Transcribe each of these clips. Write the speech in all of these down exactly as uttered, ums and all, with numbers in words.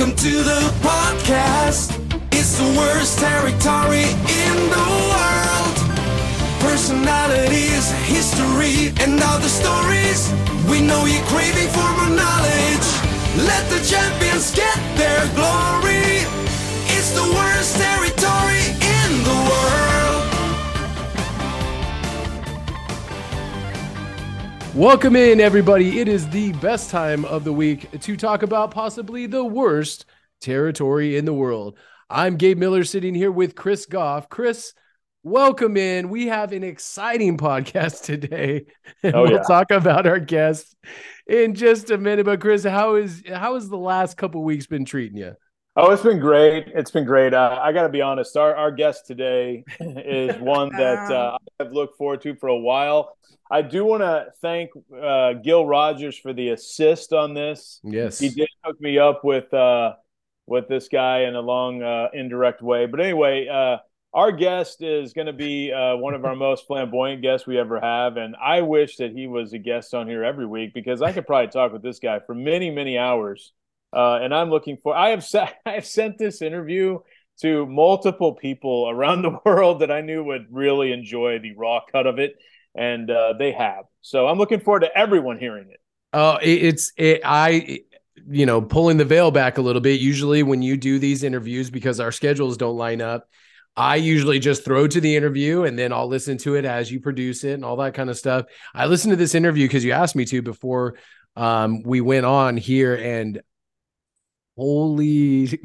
Welcome to the podcast. It's the worst territory in the world. Personalities, history, and other stories. We know you're craving for more knowledge. Let the champions get their glory. It's the worst territory in the world. Welcome in, everybody. It is the best time of the week to talk about possibly the worst territory in the world. I'm Gabe Miller, sitting here with Chris Goff. Chris, welcome in. We have an exciting podcast today. And oh, we'll yeah. talk about our guests in just a minute. But Chris, how is how has the last couple of weeks been treating you? Oh, it's been great. It's been great. Uh, I got to be honest. Our our guest today is one that uh, I've looked forward to for a while. I do want to thank uh, Gil Rogers for the assist on this. Yes, he did hook me up with. Uh, with this guy in a long, uh, indirect way. But anyway, uh, our guest is going to be uh, one of our most flamboyant guests we ever have. And I wish that he was a guest on here every week, because I could probably talk with this guy for many, many hours. Uh, and I'm looking for, I have, se- I have sent this interview to multiple people around the world that I knew would really enjoy the raw cut of it. And uh, they have. So I'm looking forward to everyone hearing it. Oh, uh, it's, it, I, it, you know, pulling the veil back a little bit. Usually when you do these interviews, because our schedules don't line up, I usually just throw to the interview and then I'll listen to it as you produce it and all that kind of stuff. I listened to this interview because you asked me to before um, we went on here, and holy,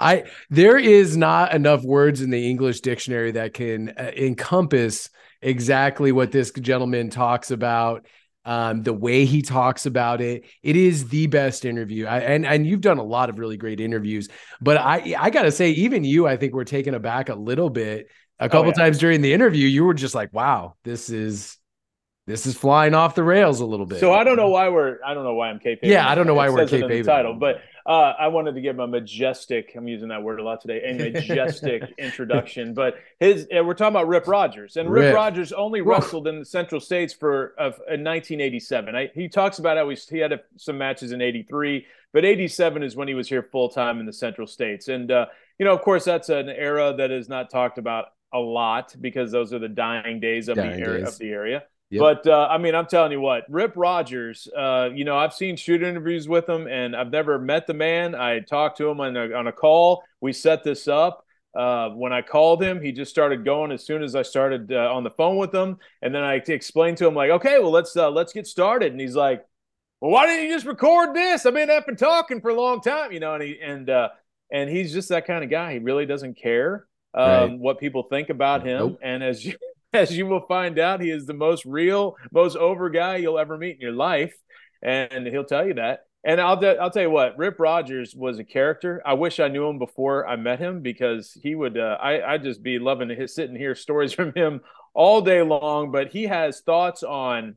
I, there is not enough words in the English dictionary that can uh, encompass exactly what this gentleman talks about. Um, the way he talks about it, it is the best interview. I, and and you've done a lot of really great interviews, but I I gotta say, even you, I think we're taken aback a little bit. A couple oh, yeah. times during the interview, you were just like, "Wow, this is this is flying off the rails a little bit." So I don't know why we're I don't know why I'm kayfaving. Yeah, I don't know why we're kayfaving title, but uh, I wanted to give him a majestic. I'm using that word a lot today. A majestic introduction, but his we're talking about Rip Rogers, and Rip, Rip. Rogers only wrestled in the Central States for of in nineteen eighty-seven. I, he talks about how he, he had a, some matches in eighty-three, but eighty-seven is when he was here full time in the Central States, and uh, you know, of course, that's an era that is not talked about a lot because those are the dying days of dying the era, days. of the area. Yep. But, uh, I mean, I'm telling you what, Rip Rogers, uh, you know, I've seen shoot interviews with him, and I've never met the man. I talked to him on a, on a call. We set this up. Uh, when I called him, he just started going as soon as I started uh, on the phone with him. And then I explained to him, like, okay, well, let's uh, let's get started. And he's like, well, why didn't you just record this? I've been up and talking for a long time, you know, and he, and uh, and he's just that kind of guy. He really doesn't care um, right. what people think about him. Nope. And as you As you will find out, he is the most real, most over guy you'll ever meet in your life, and he'll tell you that. And I'll de- I'll tell you what, Rip Rogers was a character. I wish I knew him before I met him, because he would uh, I I'd just be loving to sit and hear stories from him all day long. But he has thoughts on,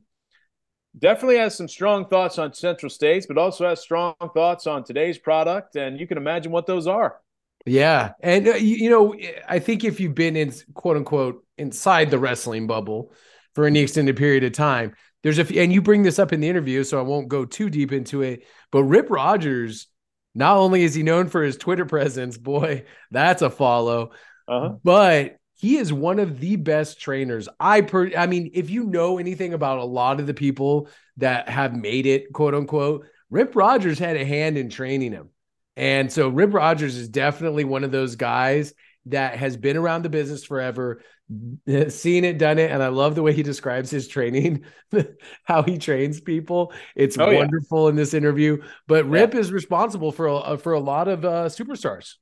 definitely has some strong thoughts on Central States, but also has strong thoughts on today's product, and you can imagine what those are. Yeah. And, uh, you, you know, I think if you've been in, quote unquote, inside the wrestling bubble for an extended period of time, there's a few, and you bring this up in the interview, so I won't go too deep into it, but Rip Rogers, not only is he known for his Twitter presence, boy, that's a follow, uh-huh. but he is one of the best trainers. I per, I mean, if you know anything about a lot of the people that have made it, quote unquote, Rip Rogers had a hand in training him. And so Rip Rogers is definitely one of those guys that has been around the business forever, seen it, done it. And I love the way he describes his training, how he trains people. It's oh, wonderful yeah. in this interview. But Rip yeah. is responsible for a, for a lot of uh, superstars.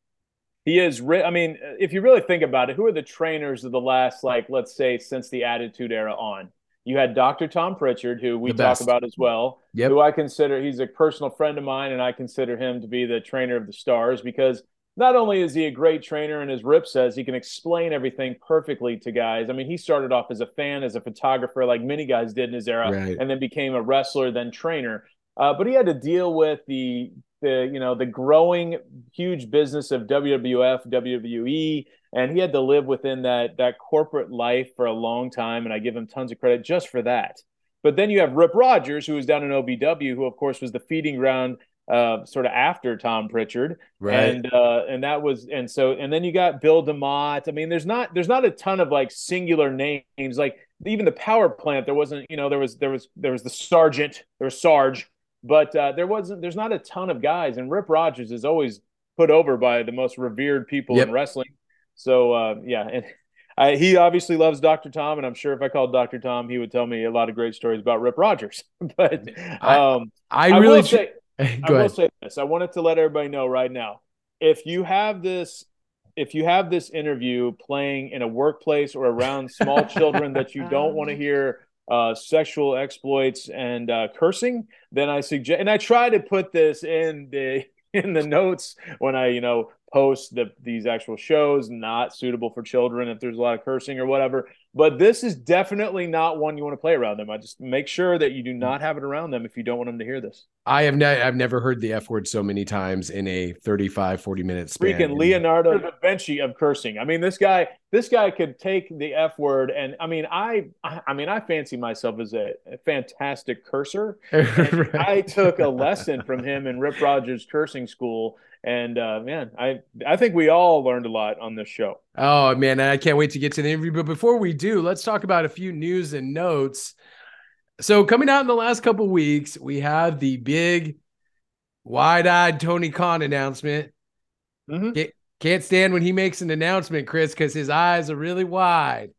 He is. I mean, if you really think about it, who are the trainers of the last, like, let's say, since the Attitude Era on? You had Doctor Tom Pritchard, who we talk about as well, yep. who I consider, he's a personal friend of mine, and I consider him to be the trainer of the stars, because not only is he a great trainer, and as Rip says, he can explain everything perfectly to guys. I mean, he started off as a fan, as a photographer, like many guys did in his era, right. and then became a wrestler, then trainer. Uh, but he had to deal with the the you know the growing huge business of W W F, W W E. And he had to live within that that corporate life for a long time, and I give him tons of credit just for that. But then you have Rip Rogers, who was down in O B W, who, of course, was the feeding ground uh, sort of after Tom Pritchard. Right. And, uh, and that was, and so, and then you got Bill DeMott. I mean, there's not, there's not a ton of like singular names, like even the power plant, there wasn't, you know, there was, there was, there was the Sergeant, there was Sarge, but uh, there wasn't, there's not a ton of guys. And Rip Rogers is always put over by the most revered people yep. in wrestling. So uh, yeah. And I, he obviously loves Doctor Tom, and I'm sure if I called Doctor Tom, he would tell me a lot of great stories about Rip Rogers. But um, I, I really I will, say, I will say this: I wanted to let everybody know right now, if you have this, if you have this interview playing in a workplace or around small children that you don't want to hear uh, sexual exploits and uh, cursing, then I suggest. And I try to put this in the in the notes when I, you know. Post the, these actual shows, not suitable for children if there's a lot of cursing or whatever. But this is definitely not one you want to play around them. I just make sure that you do not have it around them if you don't want them to hear this. I have not, I've never heard the F word so many times in a thirty-five, forty minute span. Freaking Leonardo da Vinci of cursing. I mean, this guy, this guy could take the F word. And I mean, I, I mean, I fancy myself as a, a fantastic cursor. Right. I took a lesson from him in Rip Rogers cursing school. And, uh, man, I, I think we all learned a lot on this show. Oh, man, I can't wait to get to the interview. But before we do, let's talk about a few news and notes. So coming out in the last couple of weeks, we have the big wide-eyed Tony Khan announcement. Mm-hmm. Can't, can't stand when he makes an announcement, Chris, because his eyes are really wide.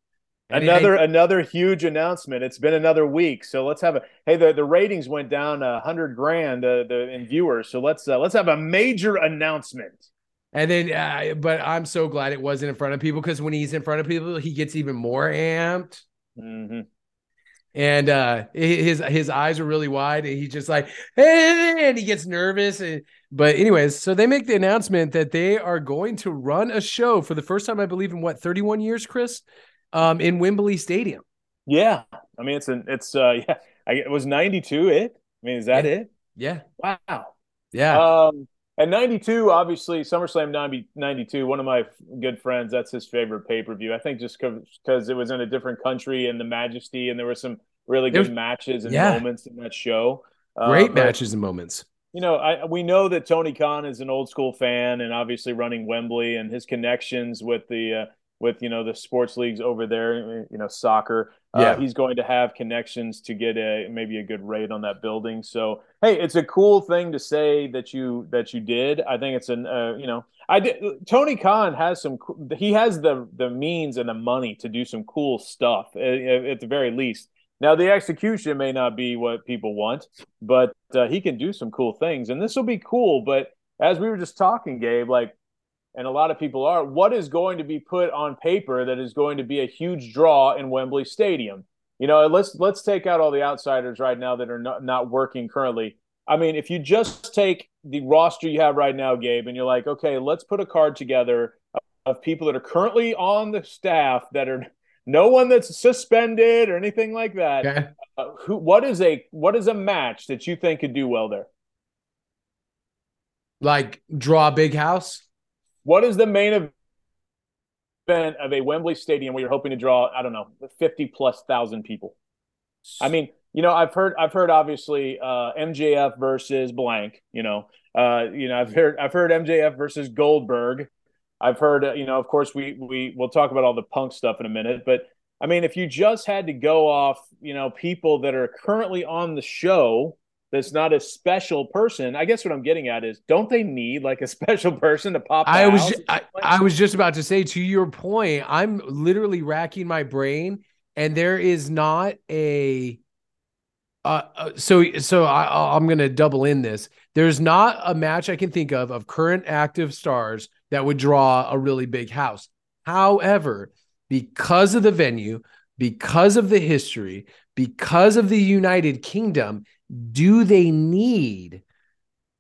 Another and, another huge announcement. It's been another week, so let's have a hey. The, the ratings went down a hundred grand uh, the, in viewers, so let's uh, let's have a major announcement. And then, uh, but I'm so glad it wasn't in front of people, because when he's in front of people, he gets even more amped. Mm-hmm. And uh, his his eyes are really wide, and he's just like, hey, and he gets nervous. And, but anyways, so they make the announcement that they are going to run a show for the first time, I believe, in what thirty-one years, Chris. Um, in Wembley Stadium. Yeah. I mean, it's, an, it's, uh, yeah, I, it was ninety-two. It, I mean, is that yeah. it? Yeah. Wow. Yeah. Um, and ninety-two, obviously SummerSlam ninety-two, one of my good friends, that's his favorite pay-per-view. I think just because it was in a different country and the majesty, and there were some really good was, matches and yeah. moments in that show. Great um, matches but, and moments. You know, I, we know that Tony Khan is an old school fan, and obviously running Wembley and his connections with the, uh, with, you know, the sports leagues over there, you know, soccer, yeah. uh, he's going to have connections to get a, maybe a good rate on that building. So, hey, it's a cool thing to say that you, that you did. I think it's an, uh, you know, I did, Tony Khan has some, he has the, the means and the money to do some cool stuff at, at the very least. Now, the execution may not be what people want, but uh, he can do some cool things, and this will be cool. But as we were just talking, Gabe, like, and a lot of people are, what is going to be put on paper that is going to be a huge draw in Wembley Stadium? You know, let's let's take out all the outsiders right now that are not, not working currently. I mean, if you just take the roster you have right now, Gabe, and you're like, okay, let's put a card together of people that are currently on the staff that are no one that's suspended or anything like that. Okay. Uh, who, what is a what is a match that you think could do well there? Like draw a big house? What is the main event of a Wembley Stadium where you're hoping to draw, I don't know, fifty plus thousand people? I mean, you know, I've heard, I've heard obviously uh, M J F versus blank, you know, uh, you know, I've heard, I've heard M J F versus Goldberg. I've heard, uh, you know, of course we, we we'll talk about all the Punk stuff in a minute, but I mean, if you just had to go off, you know, people that are currently on the show, that's not a special person. I guess what I'm getting at is, don't they need like a special person to pop? I was, ju- I, I was just about to say, to your point, I'm literally racking my brain, and there is not a. Uh, so, so I, I'm going to double in this. There's not a match I can think of of current active stars that would draw a really big house. However, because of the venue, because of the history, because of the United Kingdom, do they need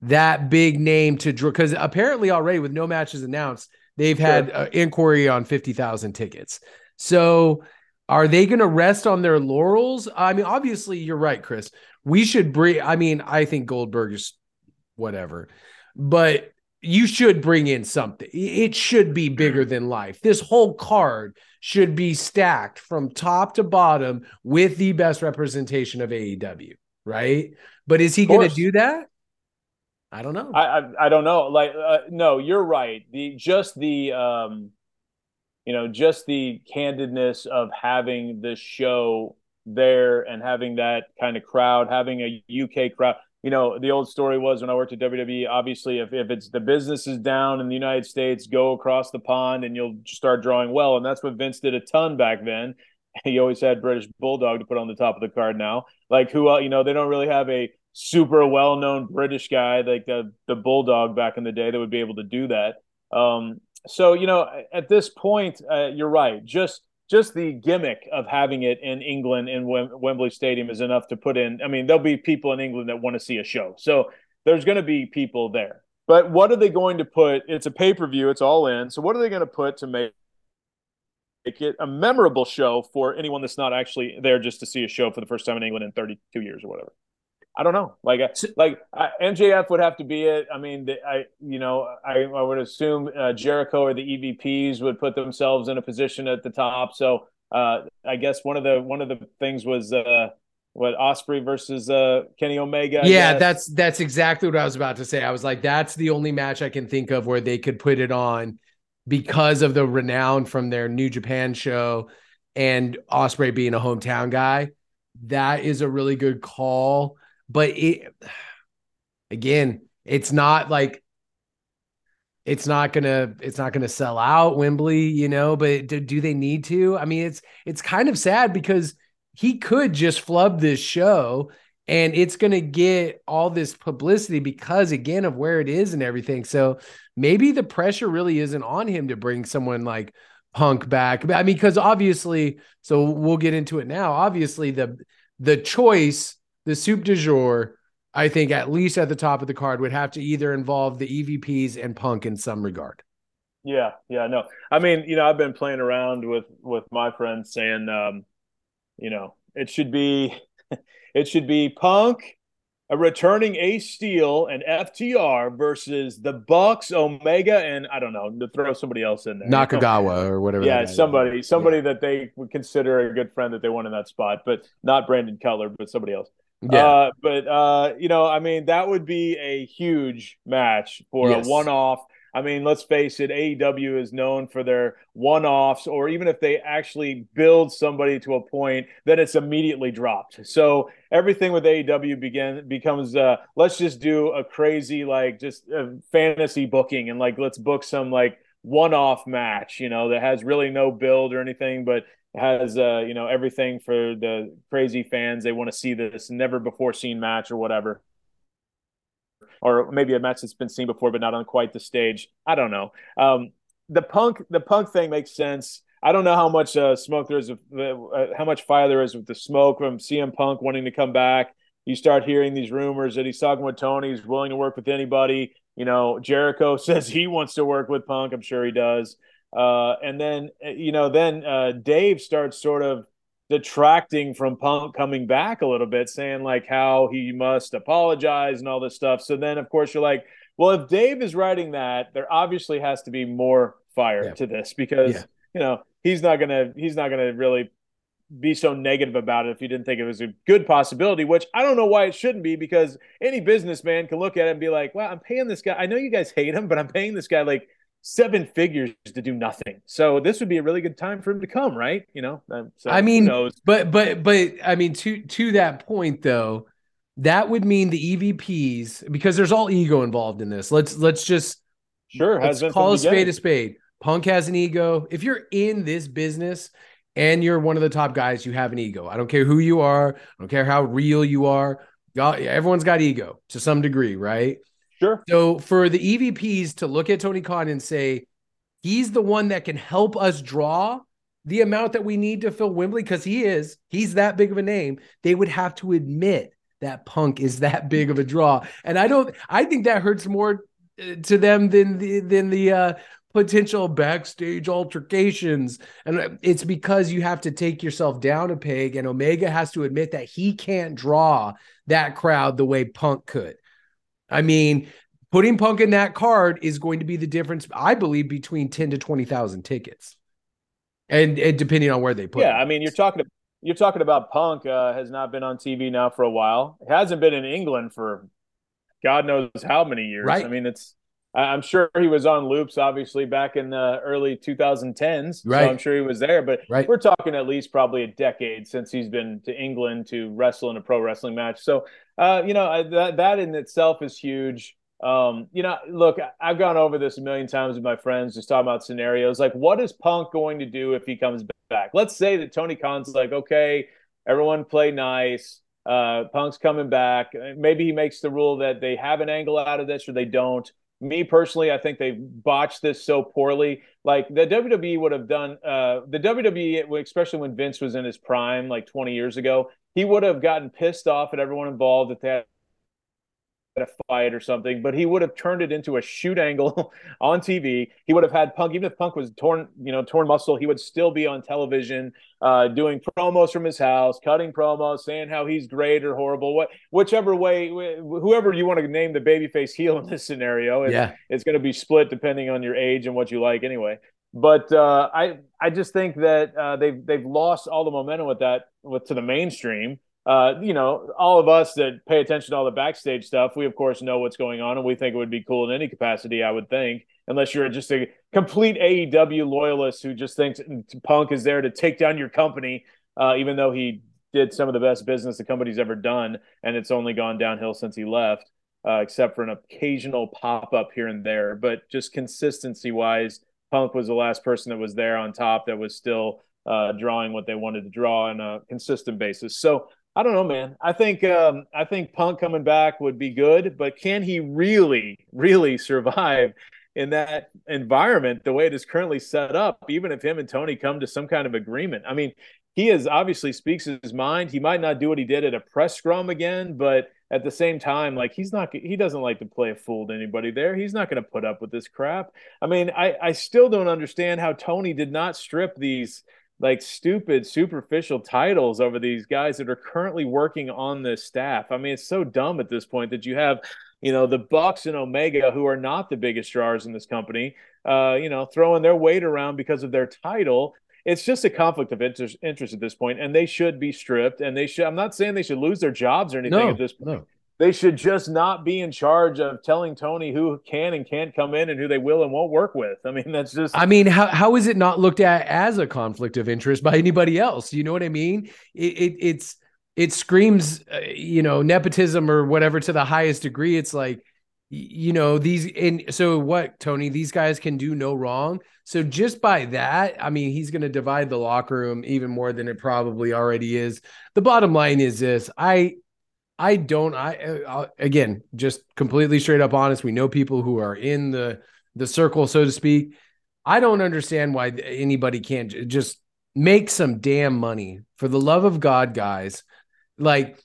that big name to draw? Because apparently already with no matches announced, they've had an inquiry on fifty thousand tickets. So are they going to rest on their laurels? I mean, obviously you're right, Chris. We should bring, I mean, I think Goldberg is whatever, but you should bring in something. It should be bigger than life. This whole card should be stacked from top to bottom with the best representation of A E W. Right? But is he going to do that? I don't know. I I, I don't know. Like, uh, no, you're right. The just the um, you know, just the candidness of having this show there and having that kind of crowd, having a U K crowd. You know, the old story was when I worked at W W E, obviously, if, if it's the business is down in the United States, go across the pond and you'll start drawing well. And that's what Vince did a ton back then. He always had British Bulldog to put on the top of the card now. Like, who, uh, you know, they don't really have a super well-known British guy like the, the Bulldog back in the day that would be able to do that. Um, so, you know, at this point, uh, you're right. Just Just the gimmick of having it in England in Wem- Wembley Stadium is enough to put in. I mean, there'll be people in England that want to see a show. So there's going to be people there. But what are they going to put? It's a pay-per-view. It's all in. So what are they going to put to make it a memorable show for anyone that's not actually there just to see a show for the first time in England in thirty-two years or whatever? I don't know. Like, like uh, M J F would have to be it. I mean, the, I, you know, I, I would assume uh, Jericho or the E V Ps would put themselves in a position at the top. So uh, I guess one of the one of the things was uh, what Osprey versus uh, Kenny Omega. I yeah, guess. that's that's exactly what I was about to say. I was like, that's the only match I can think of where they could put it on because of the renown from their New Japan show and Osprey being a hometown guy. That is a really good call. But it, again, it's not like it's not gonna it's not gonna sell out Wembley, you know. But do, do they need to? I mean, it's it's kind of sad because he could just flub this show, and it's gonna get all this publicity because, again, of where it is and everything. So maybe the pressure really isn't on him to bring someone like Punk back. I mean, because obviously, so we'll get into it now. Obviously, the the choice. The soup du jour, I think, at least at the top of the card, would have to either involve the E V Ps and Punk in some regard. Yeah, yeah, no. I mean, you know, I've been playing around with with my friends saying, um, you know, it should be, it should be Punk, a returning Ace Steel and F T R versus the Bucks, Omega, and I don't know, to throw somebody else in there, Nakagawa or whatever. Yeah, somebody, is. somebody yeah. that they would consider a good friend that they want in that spot, but not Brandon Cutler, but somebody else. Yeah. Uh, but, uh, you know, I mean, that would be a huge match for yes. a one-off. I mean, let's face it, A E W is known for their one-offs, or even if they actually build somebody to a point, then it's immediately dropped. So everything with A E W begin, becomes, uh, let's just do a crazy, like, just uh, fantasy booking, and, like, let's book some, like, one-off match, you know, that has really no build or anything, but has, uh, you know, everything for the crazy fans. They want to see this never-before-seen match or whatever. Or maybe a match that's been seen before but not on quite the stage. I don't know. Um, the punk the punk thing makes sense. I don't know how much uh, smoke there is, of, uh, how much fire there is with the smoke from C M Punk wanting to come back. You start hearing these rumors that he's talking with Tony. He's willing to work with anybody. You know, Jericho says he wants to work with Punk. I'm sure he does. Uh, and then, you know, then uh, Dave starts sort of detracting from Punk coming back a little bit, saying like how he must apologize and all this stuff. So then, of course, you're like, well, if Dave is writing that, there obviously has to be more fire yeah. to this because, yeah. you know, he's not going to he's not going to really be so negative about it if he didn't think it was a good possibility, which I don't know why it shouldn't be, because any businessman can look at it and be like, well, I'm paying this guy. I know you guys hate him, but I'm paying this guy like seven figures to do nothing. So this would be a really good time for him to come, right? You know, so I mean, but, but, but I mean, to, to that point though, that would mean the E V Ps, because there's all ego involved in this. Let's, let's just sure let's call a spade a spade. Punk has an ego. If you're in this business and you're one of the top guys, you have an ego. I don't care who you are. I don't care how real you are. Everyone's got ego to some degree, right? Sure. So for the E V Ps to look at Tony Khan and say, he's the one that can help us draw the amount that we need to fill Wembley, because he is, he's that big of a name, they would have to admit that Punk is that big of a draw. And I don't, I think that hurts more to them than the, than the uh, potential backstage altercations. And it's because you have to take yourself down a peg, and Omega has to admit that he can't draw that crowd the way Punk could. I mean, putting Punk in that card is going to be the difference, I believe, between ten to twenty thousand tickets, and, and depending on where they put. Yeah, it. I mean, you're talking you're talking about Punk uh, has not been on T V now for a while. It hasn't been in England for God knows how many years. Right. I mean, it's, I'm sure he was on loops, obviously, back in the early two thousand tens. Right. So I'm sure he was there. But right. we're talking at least probably a decade since he's been to England to wrestle in a pro wrestling match. So, uh, you know, that, that in itself is huge. Um, you know, look, I've gone over this a million times with my friends, just talking about scenarios. Like, what is Punk going to do if he comes back? Let's say that Tony Khan's like, okay, everyone play nice. Uh, Punk's coming back. Maybe he makes the rule that they have an angle out of this or they don't. Me personally, I think they botched this so poorly. Like the W W E would have done, uh, the W W E, especially when Vince was in his prime, like twenty years ago, he would have gotten pissed off at everyone involved if they had a fight or something, but he would have turned it into a shoot angle on T V. He would have had Punk, even if Punk was torn, you know, torn muscle, he would still be on television uh, doing promos from his house, cutting promos, saying how he's great or horrible, what, whichever way, wh- whoever you want to name the babyface heel in this scenario, it's, yeah. it's going to be split depending on your age and what you like anyway. But uh, I, I just think that uh, they've, they've lost all the momentum with that, with to the mainstream. Uh, you know, all of us that pay attention to all the backstage stuff, we, of course, know what's going on, and we think it would be cool in any capacity, I would think, unless you're just a complete A E W loyalist who just thinks Punk is there to take down your company, uh, even though he did some of the best business the company's ever done, and it's only gone downhill since he left, uh, except for an occasional pop-up here and there. But just consistency-wise, Punk was the last person that was there on top that was still uh, drawing what they wanted to draw on a consistent basis. So, I don't know, man. I think um, I think Punk coming back would be good, but can he really, really survive in that environment the way it is currently set up, even if him and Tony come to some kind of agreement? I mean, he is obviously speaks his mind. He might not do what he did at a press scrum again, but at the same time, like he's not he doesn't like to play a fool to anybody there. He's not going to put up with this crap. I mean, I, I still don't understand how Tony did not strip these like stupid, superficial titles over these guys that are currently working on this staff. I mean, it's so dumb at this point that you have, you know, the Bucks and Omega, who are not the biggest stars in this company, uh, you know, throwing their weight around because of their title. It's just a conflict of inter- interest at this point, and they should be stripped. And they should, I'm not saying they should lose their jobs or anything no, at this point. No. They should just not be in charge of telling Tony who can and can't come in and who they will and won't work with. I mean, that's just... I mean, how how is it not looked at as a conflict of interest by anybody else? You know what I mean? It, it it's it screams, uh, you know, nepotism or whatever to the highest degree. It's like, you know, these... And so what, Tony? These guys can do no wrong. So just by that, I mean, he's going to divide the locker room even more than it probably already is. The bottom line is this. I... I don't, I, I, again, just completely straight up honest. We know people who are in the, the circle, so to speak. I don't understand why anybody can't just make some damn money. For the love of God, guys, like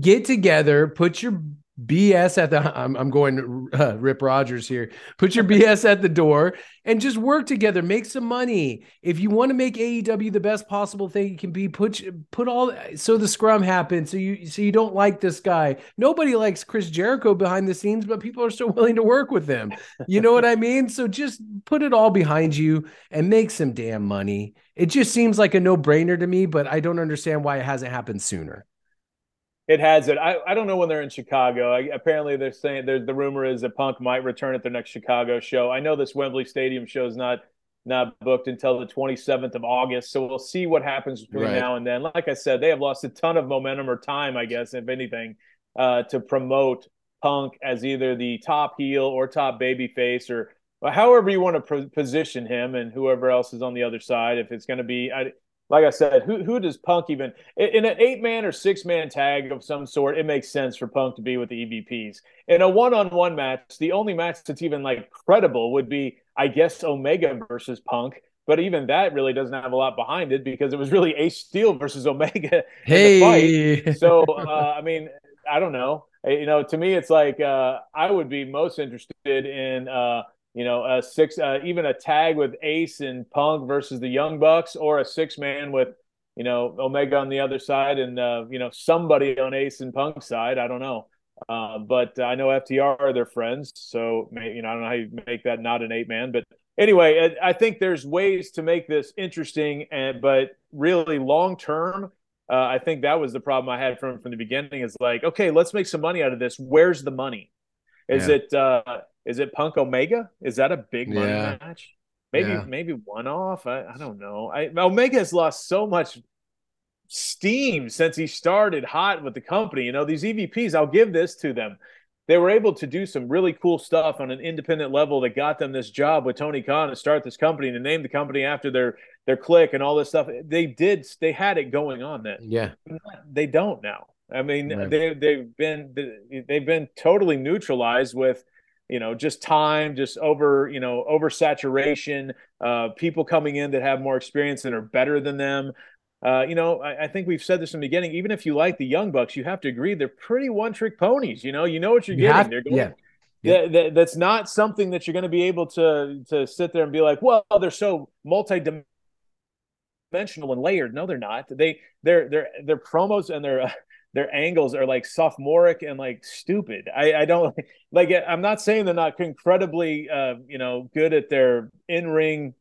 get together, put your B S at the, I'm, I'm going uh, Rip Rogers here, put your B S at the door and just work together, make some money. If you want to make A E W the best possible thing it can be, put, put all, so the scrum happens. So you, so you don't like this guy. Nobody likes Chris Jericho behind the scenes, but people are still willing to work with him. You know what I mean? So just put it all behind you and make some damn money. It just seems like a no brainer to me, but I don't understand why it hasn't happened sooner. It has it. I, I don't know when they're in Chicago. I, apparently, they're saying the rumor is that Punk might return at their next Chicago show. I know this Wembley Stadium show is not not booked until the twenty-seventh of August, so we'll see what happens between right. now and then. Like I said, they have lost a ton of momentum or time, I guess, if anything, uh, to promote Punk as either the top heel or top babyface or however you want to pro- position him and whoever else is on the other side. If it's going to be... I, Like I said, who who does Punk even – in an eight-man or six-man tag of some sort, it makes sense for Punk to be with the E V Ps. In a one-on-one match, the only match that's even, like, credible would be, I guess, Omega versus Punk. But even that really doesn't have a lot behind it because it was really Ace Steel versus Omega hey. in the fight. So, uh, I mean, I don't know. You know, to me, it's like uh, I would be most interested in uh, – You know, a six, uh, even a tag with Ace and Punk versus the Young Bucks, or a six-man with, you know, Omega on the other side, and uh, you know, somebody on Ace and Punk's side. I don't know, uh, but I know F T R are their friends, so you know, I don't know how you make that not an eight-man. But anyway, I think there's ways to make this interesting, and but really long-term. Uh, I think that was the problem I had from from the beginning. Is like, okay, let's make some money out of this. Where's the money? Is yeah. it uh, is it Punk Omega? Is that a big money yeah. match? Maybe yeah. maybe one off. I, I don't know. I, Omega has lost so much steam since he started hot with the company. You know, these E V Ps, I'll give this to them. They were able to do some really cool stuff on an independent level that got them this job with Tony Khan to start this company and to name the company after their their clique and all this stuff. They did. They had it going on then. Yeah. They don't now. I mean, right. they they've been they've been totally neutralized with, you know, just time, just over, you know, oversaturation, uh, people coming in that have more experience and are better than them. Uh, you know, I, I think we've said this in the beginning. Even if you like the Young Bucks, you have to agree they're pretty one-trick ponies. You know, you know what you're you getting. Have, they're going, yeah. Yeah. Th- th- that's not something that you're going to be able to to sit there and be like, well, they're so multi-dimensional and layered. No, they're not. They their their their promos and their uh, their angles are like sophomoric and like stupid. I, I don't like. I'm not saying they're not incredibly uh, you know, good at their in-ring.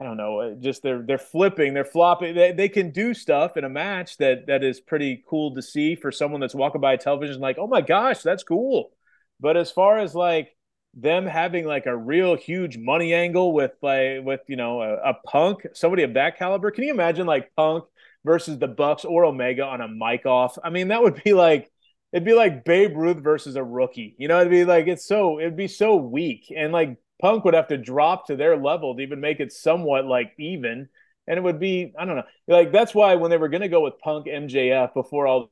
I don't know, just they're they're flipping, they're flopping. They they can do stuff in a match that that is pretty cool to see for someone that's walking by a television like, oh my gosh, that's cool. But as far as like them having like a real huge money angle with like with you know a, a Punk, somebody of that caliber, can you imagine like Punk versus the Bucks or Omega on a mic off? I mean, that would be like it'd be like Babe Ruth versus a rookie. You know, it'd be like it's so it'd be so weak and like. Punk would have to drop to their level to even make it somewhat like even. And it would be, I don't know. Like, that's why when they were going to go with Punk M J F before all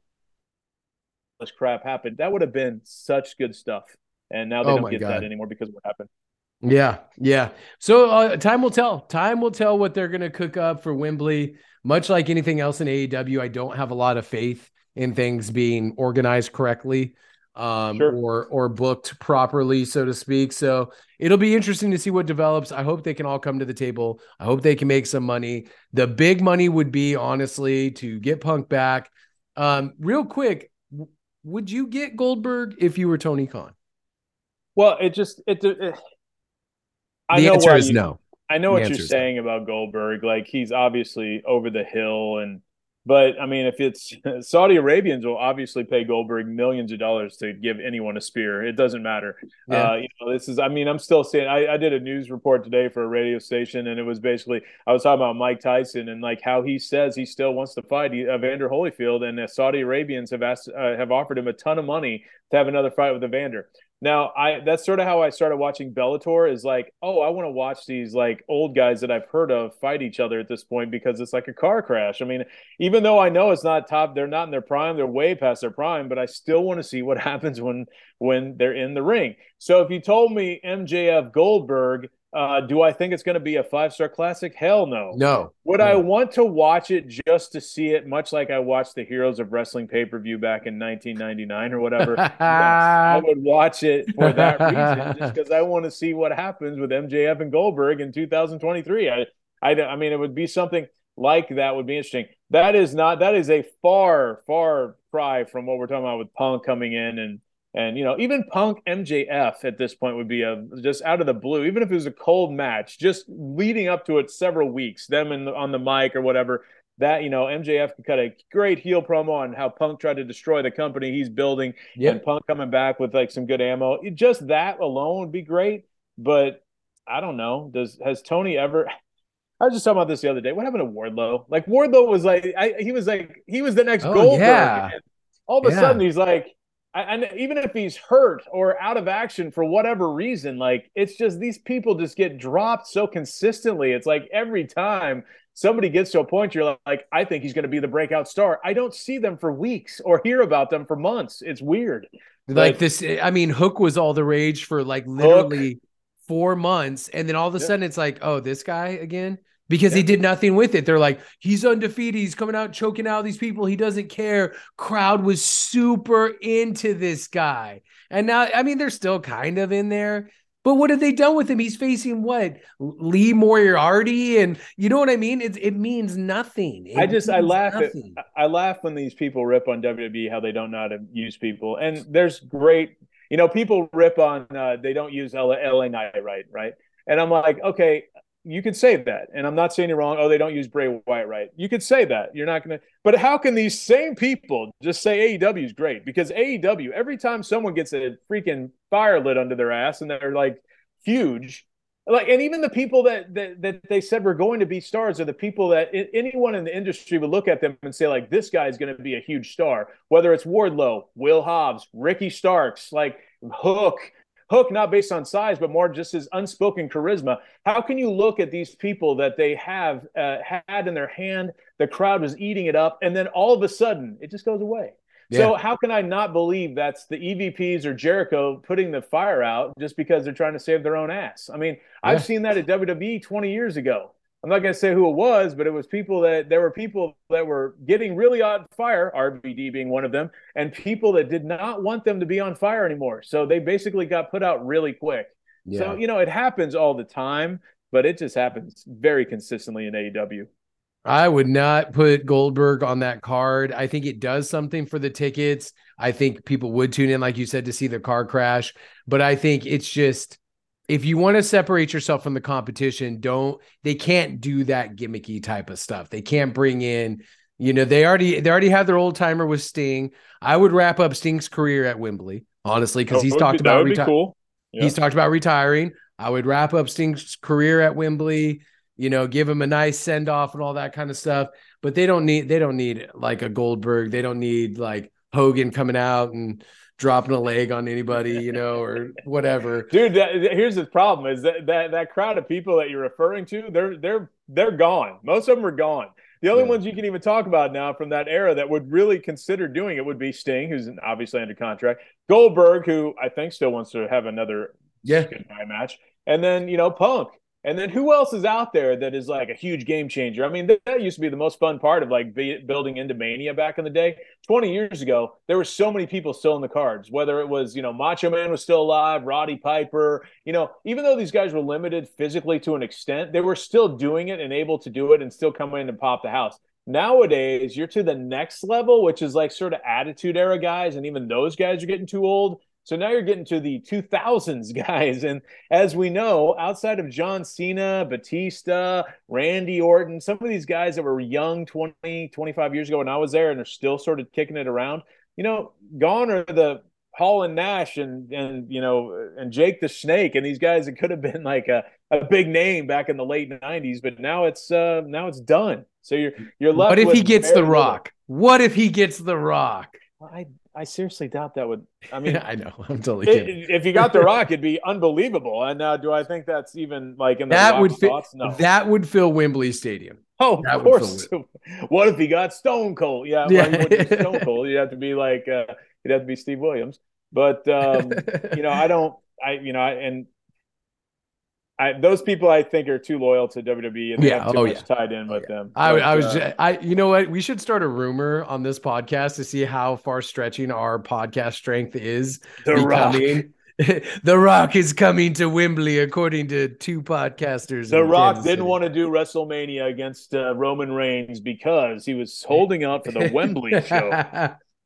this crap happened, that would have been such good stuff. And now they oh don't get God. that anymore because of what happened. Yeah. Yeah. So uh, time will tell. Time will tell what they're going to cook up for Wembley. Much like anything else in A E W, I don't have a lot of faith in things being organized correctly. Um, sure. or, or booked properly, so to speak. So it'll be interesting to see what develops. I hope they can all come to the table. I hope they can make some money. The big money would be honestly to get Punk back. Um, real quick, w- would you get Goldberg if you were Tony Khan? Well, it just, it, it, it I the know answer is you, no, I know the what you're saying no. about Goldberg. Like he's obviously over the hill and, but, I mean, if it's – Saudi Arabians will obviously pay Goldberg millions of dollars to give anyone a spear. It doesn't matter. Yeah. Uh, you know, this is – I mean, I'm still seeing – I did a news report today for a radio station, and it was basically – I was talking about Mike Tyson and, like, how he says he still wants to fight Evander Holyfield, and the Saudi Arabians have asked, uh, have offered him a ton of money to have another fight with Evander. Now, I that's sort of how I started watching Bellator is like, oh, I want to watch these like old guys that I've heard of fight each other at this point because it's like a car crash. I mean, even though I know it's not top, they're not in their prime, they're way past their prime, but I still want to see what happens when when they're in the ring. So if you told me M J F Goldberg, uh, do I think it's going to be a five-star classic? Hell no. No. Would no. I want to watch it just to see it, much like I watched the Heroes of Wrestling pay-per-view back in nineteen ninety-nine or whatever? Yes, I would watch it for that reason, just because I want to see what happens with M J F and Goldberg in two thousand twenty-three. I, I, I mean, it would be something like that would be interesting. That is not – that is a far, far cry from what we're talking about with Punk coming in and – And, you know, even Punk M J F at this point would be a, just out of the blue, even if it was a cold match, just leading up to it several weeks, them in the, on the mic or whatever, that, you know, M J F could cut a great heel promo on how Punk tried to destroy the company he's building yep. and Punk coming back with, like, some good ammo. It, just that alone would be great. But I don't know. Does has Tony ever – I was just talking about this the other day. What happened to Wardlow? Like, Wardlow was like – he was like – he was the next oh, Goldberg. Yeah. And all of a yeah. sudden he's like – and even if he's hurt or out of action for whatever reason, like it's just these people just get dropped so consistently. It's like every time somebody gets to a point, you're like, I think he's going to be the breakout star. I don't see them for weeks or hear about them for months. It's weird. Like, like this, I mean, Hook was all the rage for like literally Hook. four months. And then all of a yeah. sudden it's like, oh, this guy again? Because yeah. he did nothing with it. They're like, he's undefeated. He's coming out, choking out these people. He doesn't care. Crowd was super into this guy. And now, I mean, they're still kind of in there. But what have they done with him? He's facing what? Lee Moriarty? And you know what I mean? It, it means nothing. It I just, I laugh. At, I laugh when these people rip on W W E, how they don't know how to use people. And there's great, you know, people rip on, uh, they don't use L A Knight right, right? And I'm like, okay. you could say that. And I'm not saying you're wrong. Oh, they don't use Bray Wyatt right. You could say that. You're not going to. But how can these same people just say A E W is great? Because A E W, every time someone gets a freaking fire lit under their ass and they're like huge, like, and even the people that, that, that they said were going to be stars are the people that it, anyone in the industry would look at them and say, like, this guy is going to be a huge star, whether it's Wardlow, Will Hobbs, Ricky Starks, like Hook, Hook, not based on size, but more just his unspoken charisma. How can you look at these people that they have uh, had in their hand, the crowd was eating it up, and then all of a sudden it just goes away? Yeah. So how can I not believe that's the E V Ps or Jericho putting the fire out just because they're trying to save their own ass? I mean, yeah. I've seen that at W W E twenty years ago. I'm not going to say who it was, but it was people that there were people that were getting really on fire, R B D being one of them, and people that did not want them to be on fire anymore. So they basically got put out really quick. Yeah. So, you know, it happens all the time, but it just happens very consistently in A E W. I would not put Goldberg on that card. I think it does something for the tickets. I think people would tune in, like you said, to see the car crash, but I think it's just, if you want to separate yourself from the competition, don't, they can't do that gimmicky type of stuff. They can't bring in, you know, they already, they already have their old timer with Sting. I would wrap up Sting's career at Wembley, honestly, because he's talked about retiring. He's talked about retiring. I would wrap up Sting's career at Wembley, you know, give him a nice send off and all that kind of stuff, but they don't need, they don't need like a Goldberg. They don't need like Hogan coming out and dropping a leg on anybody, you know, or whatever. Dude, that, here's the problem is that, that that crowd of people that you're referring to, they're they're they're gone. Most of them are gone. The only yeah. ones you can even talk about now from that era that would really consider doing it would be Sting, who's obviously under contract, Goldberg, who I think still wants to have another yeah. goodbye match, and then, you know, Punk. And then who else is out there that is like a huge game changer? I mean, that, that used to be the most fun part of like be, building into Mania back in the day. twenty years ago, there were so many people still in the cards, whether it was, you know, Macho Man was still alive, Roddy Piper, you know, even though these guys were limited physically to an extent, they were still doing it and able to do it and still come in and pop the house. Nowadays, you're to the next level, which is like sort of attitude era guys. And even those guys are getting too old. So now you're getting to the two thousands guys. And as we know, outside of John Cena, Batista, Randy Orton, some of these guys that were young twenty, twenty-five years ago when I was there and are still sort of kicking it around, you know, gone are the Hall and Nash and, and you know, and Jake the Snake and these guys that could have been like a, a big name back in the late nineties, but now it's uh, now it's done. So you're you're left. What if with he gets The Rock? Little. What if he gets The Rock? I I seriously doubt that would. I mean, I know I'm totally kidding. It, if you got The Rock, it'd be unbelievable. And uh, do I think that's even like in the that would fit, no. That would fill Wembley Stadium. Oh, that of course. What if he got Stone Cold? Yeah, yeah. Well, you Stone Cold. You'd have to be like, uh, you'd have to be Steve Williams. But um, you know, I don't. I you know, I, and I those people I think are too loyal to W W E and they yeah. have too oh, much yeah. tied in oh, with yeah. them. I, but, I was, uh, just, I, you know what? We should start a rumor on this podcast to see how far stretching our podcast strength is. The becoming. Rock. The Rock is coming to Wembley, according to two podcasters. The Rock didn't want to do WrestleMania against uh, Roman Reigns because he was holding out for the Wembley show.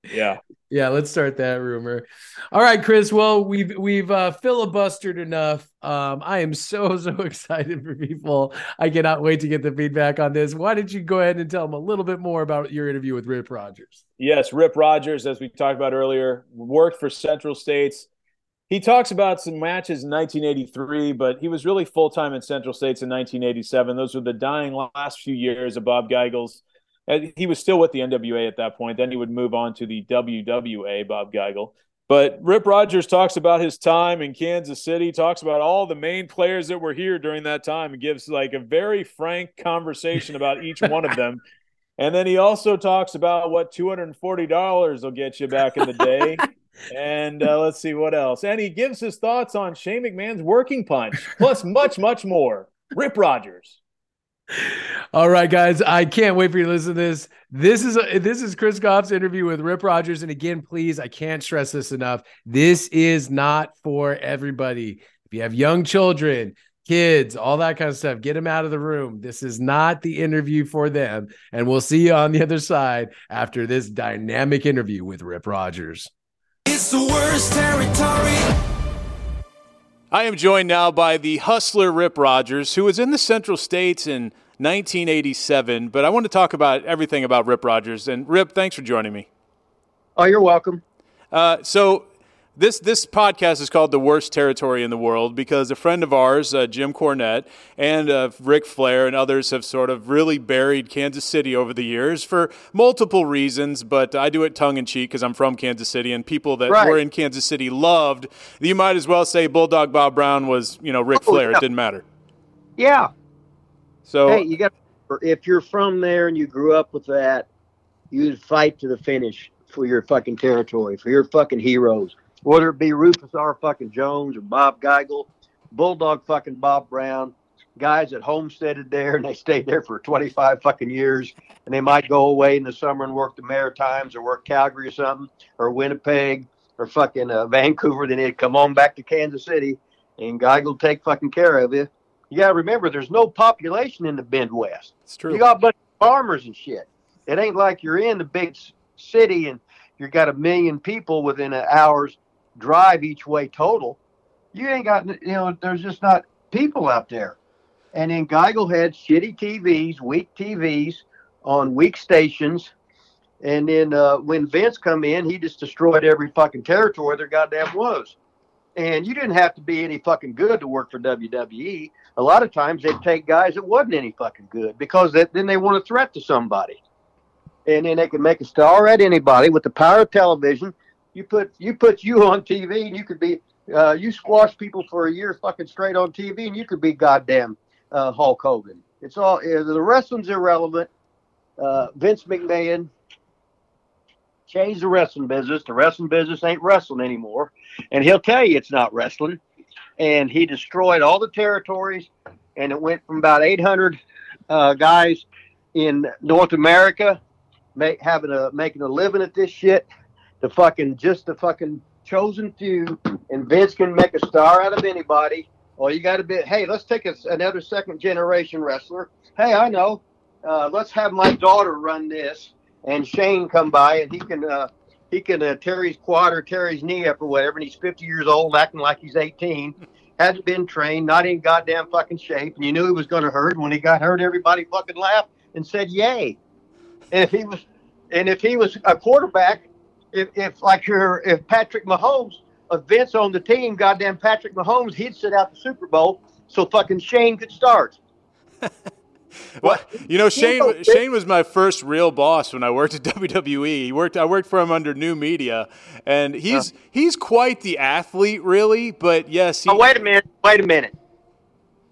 Yeah. Yeah. Let's start that rumor. All right, Chris. Well, we've, we've uh, filibustered enough. Um, I am so, so excited for people. I cannot wait to get the feedback on this. Why don't you go ahead and tell them a little bit more about your interview with Rip Rogers? Yes. Rip Rogers, as we talked about earlier, worked for Central States. He talks about some matches in nineteen eighty-three, but he was really full-time in Central States in nineteen eighty-seven. Those were the dying last few years of Bob Geigel's. He was still with the N W A at that point. Then he would move on to the W W A, Bob Geigel. But Rip Rogers talks about his time in Kansas City, talks about all the main players that were here during that time, and gives like a very frank conversation about each one of them. And then he also talks about what two hundred forty dollars will get you back in the day. And uh, let's see what else. And he gives his thoughts on Shane McMahon's working punch, plus much, much more. Rip Rogers. All right, guys, I can't wait for you to listen to this. This is a, this is Chris Goff's interview with Rip Rogers. And again, please, I can't stress this enough. This is not for everybody. If you have young children, kids, all that kind of stuff, get them out of the room. This is not the interview for them. And we'll see you on the other side after this dynamic interview with Rip Rogers. It's the worst territory. I am joined now by the hustler Rip Rogers, who was in the Central States in nineteen eighty-seven, but I want to talk about everything about Rip Rogers. And Rip, thanks for joining me. Oh, you're welcome. Uh, so this this podcast is called The Worst Territory in the World because a friend of ours, uh, Jim Cornette, and uh, Ric Flair and others have sort of really buried Kansas City over the years for multiple reasons, but I do it tongue-in-cheek because I'm from Kansas City, and people that right. were in Kansas City loved, you might as well say Bulldog Bob Brown was, you know, Ric oh, Flair. Yeah. It didn't matter. Yeah. So hey, you got if you're from there and you grew up with that, you'd fight to the finish for your fucking territory, for your fucking heroes. Whether it be Rufus R. fucking Jones or Bob Geigel, Bulldog fucking Bob Brown, guys that homesteaded there and they stayed there for twenty-five fucking years, and they might go away in the summer and work the Maritimes or work Calgary or something, or Winnipeg or fucking uh, Vancouver. Then they'd come on back to Kansas City and Geigel take fucking care of you. You got to remember, there's no population in the Midwest. It's true. You got a bunch of farmers and shit. It ain't like you're in the big city and you got a million people within an hour's drive each way total. You ain't got, you know, there's just not people out there. And then Geigel had shitty T Vs, weak T Vs on weak stations. And then uh, when Vince come in, he just destroyed every fucking territory there goddamn was. And you didn't have to be any fucking good to work for W W E. A lot of times they'd take guys that wasn't any fucking good because that, then they want a threat to somebody. And then they could make a star at anybody with the power of television. You put you put you on T V, and you could be uh, you squash people for a year fucking straight on T V, and you could be goddamn uh, Hulk Hogan. It's all the wrestling's irrelevant. Uh, Vince McMahon changed the wrestling business. The wrestling business ain't wrestling anymore, and he'll tell you it's not wrestling. And he destroyed all the territories, and it went from about eight hundred uh, guys in North America make, having a making a living at this shit. The fucking, just the fucking chosen few, and Vince can make a star out of anybody. Or you got to be, hey, let's take a, another second generation wrestler. Hey, I know. Uh, let's have my daughter run this, and Shane come by, and he can uh, he can uh, tear his quad or tear his knee up or whatever, and he's fifty years old, acting like he's eighteen, hasn't been trained, not in goddamn fucking shape, and you knew he was going to hurt. When he got hurt, everybody fucking laughed and said, "Yay!" And if he was, and if he was a quarterback. If, if like your if Patrick Mahomes, if Vince on the team, goddamn Patrick Mahomes, he'd sit out the Super Bowl so fucking Shane could start. Well, you know, Shane you know, Shane was my first real boss when I worked at W W E. He worked I worked for him under New Media, and he's uh, he's quite the athlete, really. But yes, he, oh, wait a minute, wait a minute.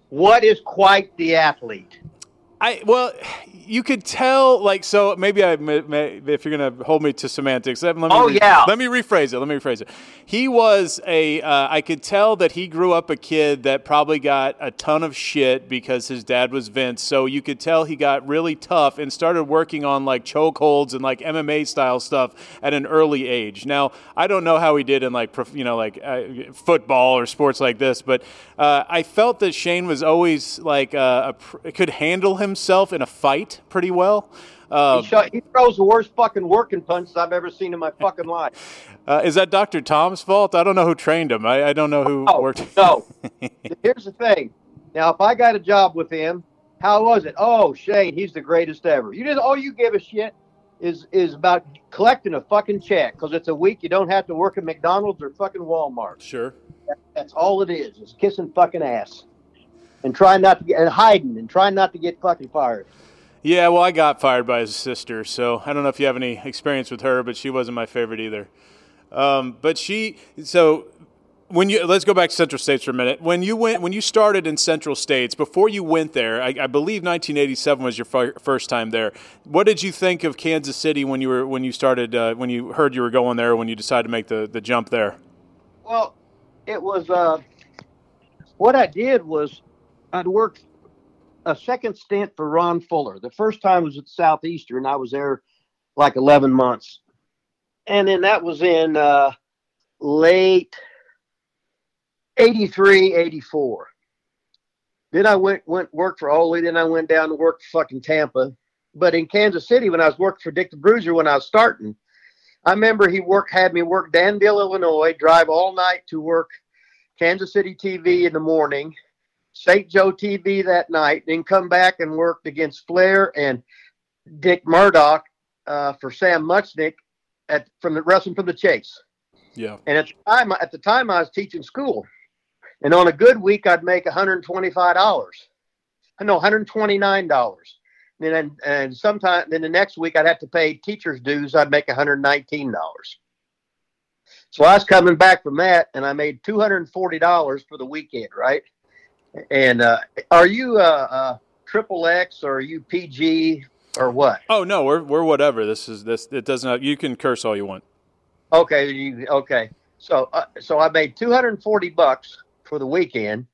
What is quite the athlete? I well. You could tell, like, so maybe I, may, may, if you're going to hold me to semantics, let, let me oh, re- yeah. let me rephrase it. Let me rephrase it. He was a, uh, I could tell that he grew up a kid that probably got a ton of shit because his dad was Vince. So you could tell he got really tough and started working on, like, chokeholds and, like, M M A style stuff at an early age. Now, I don't know how he did in, like, you know, like uh, football or sports like this, but uh, I felt that Shane was always, like, uh, a pr- could handle himself in a fight pretty well. Um, he, shot, he throws the worst fucking working punches I've ever seen in my fucking life. Uh, is that Doctor Tom's fault? I don't know who trained him. I, I don't know who oh, worked. No. Here's the thing. Now, if I got a job with him, how was it? Oh, Shane, he's the greatest ever. You didn't. All you give a shit is is about collecting a fucking check because it's a week you don't have to work at McDonald's or fucking Walmart. Sure. That, that's all it is. It's kissing fucking ass and trying not to get and hiding and trying not to get fucking fired. Yeah, well, I got fired by his sister, so I don't know if you have any experience with her, but she wasn't my favorite either. Um, but she, so when you let's go back to Central States for a minute. When you went, when you started in Central States, before you went there, I, I believe nineteen eighty-seven was your fi- first time there. What did you think of Kansas City when you were when you started uh, when you heard you were going there? When you decided to make the, the jump there? Well, it was uh, what I did was I'd worked a second stint for Ron Fuller. The first time was at Southeastern. I was there like eleven months. And then that was in uh, late eighty-three, eighty-four. Then I went, went worked for Ole. Then I went down to work for fucking Tampa. But in Kansas City, when I was working for Dick the Bruiser, when I was starting, I remember he worked, had me work Danville, Illinois, drive all night to work Kansas City T V in the morning, Saint Joe T V that night, then come back and worked against Flair and Dick Murdoch uh, for Sam Muchnick at from the Wrestling from the Chase. Yeah. And at the time, at the time I was teaching school, and on a good week I'd make one hundred twenty-five dollars. No, one hundred twenty-nine dollars. And then, and sometime then the next week I'd have to pay teachers' dues. I'd make one hundred nineteen dollars. So I was coming back from that, and I made two hundred forty dollars for the weekend, right? And uh, are you uh, uh, Triple X or are you P G or what? Oh no, we're we're whatever. This is this. It doesn't. You can curse all you want. Okay, you, okay. So uh, so I made two hundred forty bucks for the weekend.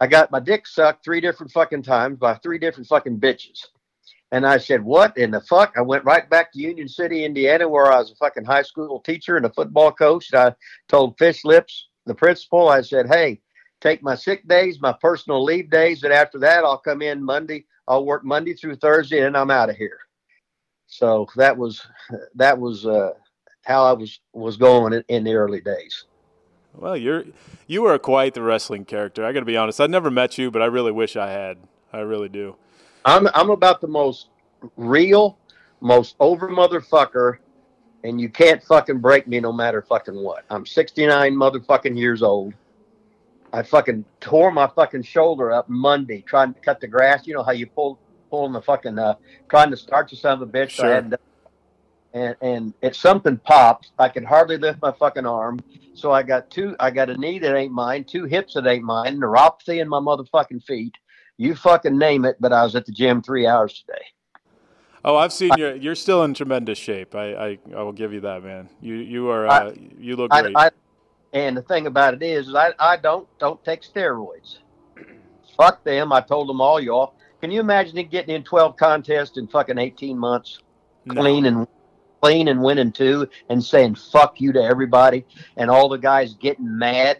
I got my dick sucked three different fucking times by three different fucking bitches. And I said, what in the fuck? I went right back to Union City, Indiana, where I was a fucking high school teacher and a football coach. And I told Fish Lips, the principal, I said, hey, take my sick days, my personal leave days. And after that, I'll come in Monday. I'll work Monday through Thursday, and I'm out of here. So that was that was uh, how I was, was going in, in the early days. Well, you're you were quite the wrestling character. I got to be honest. I never met you, but I really wish I had. I really do. I'm I'm about the most real, most over motherfucker, and you can't fucking break me no matter fucking what. I'm sixty-nine motherfucking years old. I fucking tore my fucking shoulder up Monday trying to cut the grass. You know how you pull pulling the fucking uh, trying to starch a son of a bitch. Sure. I had to, and and it something popped. I could hardly lift my fucking arm. So I got two. I got a knee that ain't mine, two hips that ain't mine, neuropathy in my motherfucking feet. You fucking name it, but I was at the gym three hours today. Oh, I've seen you. You're still in tremendous shape. I, I, I will give you that, man. You you are uh, I, you look I, great. I, and the thing about it is, is I, I don't don't take steroids. Fuck them. I told them all, y'all. Can you imagine it getting in twelve contests in fucking eighteen months, clean no. and clean and winning two, and saying fuck you to everybody, and all the guys getting mad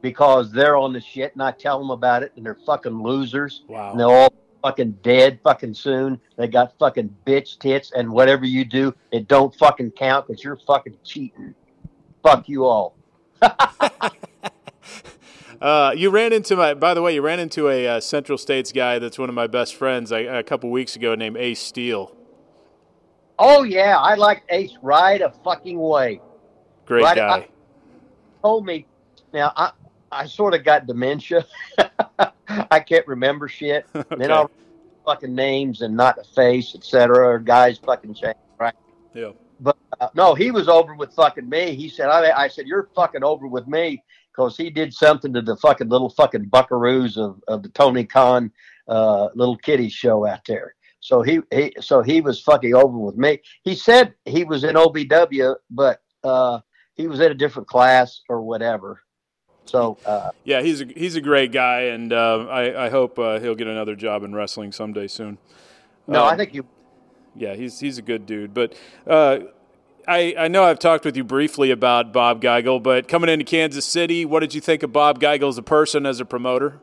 because they're on the shit, and I tell them about it, and they're fucking losers. Wow. And they're all fucking dead fucking soon. They got fucking bitch tits, and whatever you do, it don't fucking count because you're fucking cheating. Fuck you all. uh, you ran into my, by the way, you ran into a uh, Central States guy that's one of my best friends I, a couple weeks ago named Ace Steel. Oh, yeah. I liked Ace right a fucking way. Great right, guy. I, told me, now, I, I sort of got dementia. I can't remember shit. Okay. Then I'll fucking names and not a face, et cetera. Or guys fucking change, right? Yeah. But uh, no, he was over with fucking me. He said, I, I said, you're fucking over with me because he did something to the fucking little fucking buckaroos of, of the Tony Khan uh, little kiddie show out there. So he, he, so he was fucking over with me. He said he was in O B W, but uh, he was in a different class or whatever. So uh, yeah, he's a, he's a great guy, and uh, I I hope uh, he'll get another job in wrestling someday soon. No, um, I think you. Yeah, he's he's a good dude, but uh, I I know I've talked with you briefly about Bob Geigel, but coming into Kansas City, what did you think of Bob Geigel as a person, as a promoter?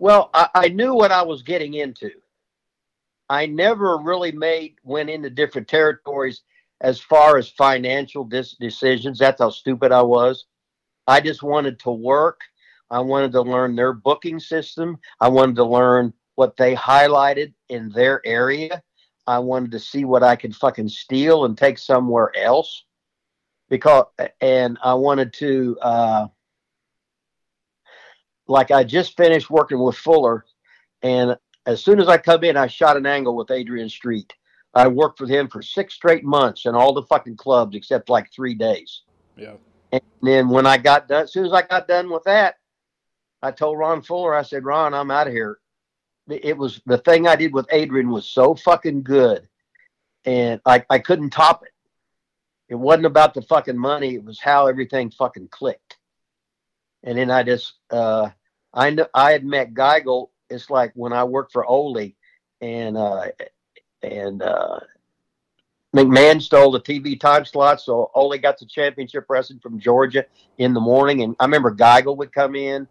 Well, I, I knew what I was getting into. I never really made went into different territories as far as financial dis- decisions. That's how stupid I was. I just wanted to work. I wanted to learn their booking system. I wanted to learn what they highlighted in their area. I wanted to see what I could fucking steal and take somewhere else. Because, and I wanted to, uh, like I just finished working with Fuller. And as soon as I come in, I shot an angle with Adrian Street. I worked with him for six straight months in all the fucking clubs, except like three days. Yeah. And then when I got done, as soon as I got done with that, I told Ron Fuller, I said, Ron, I'm out of here. It was the thing I did with Adrian was so fucking good. And I, I couldn't top it. It wasn't about the fucking money. It was how everything fucking clicked. And then I just, uh, I kn- I had met Geigel. It's like when I worked for Ole and, uh, and, uh, McMahon stole the T V time slot, so Ole got the championship wrestling from Georgia in the morning. And I remember Geigel would come in,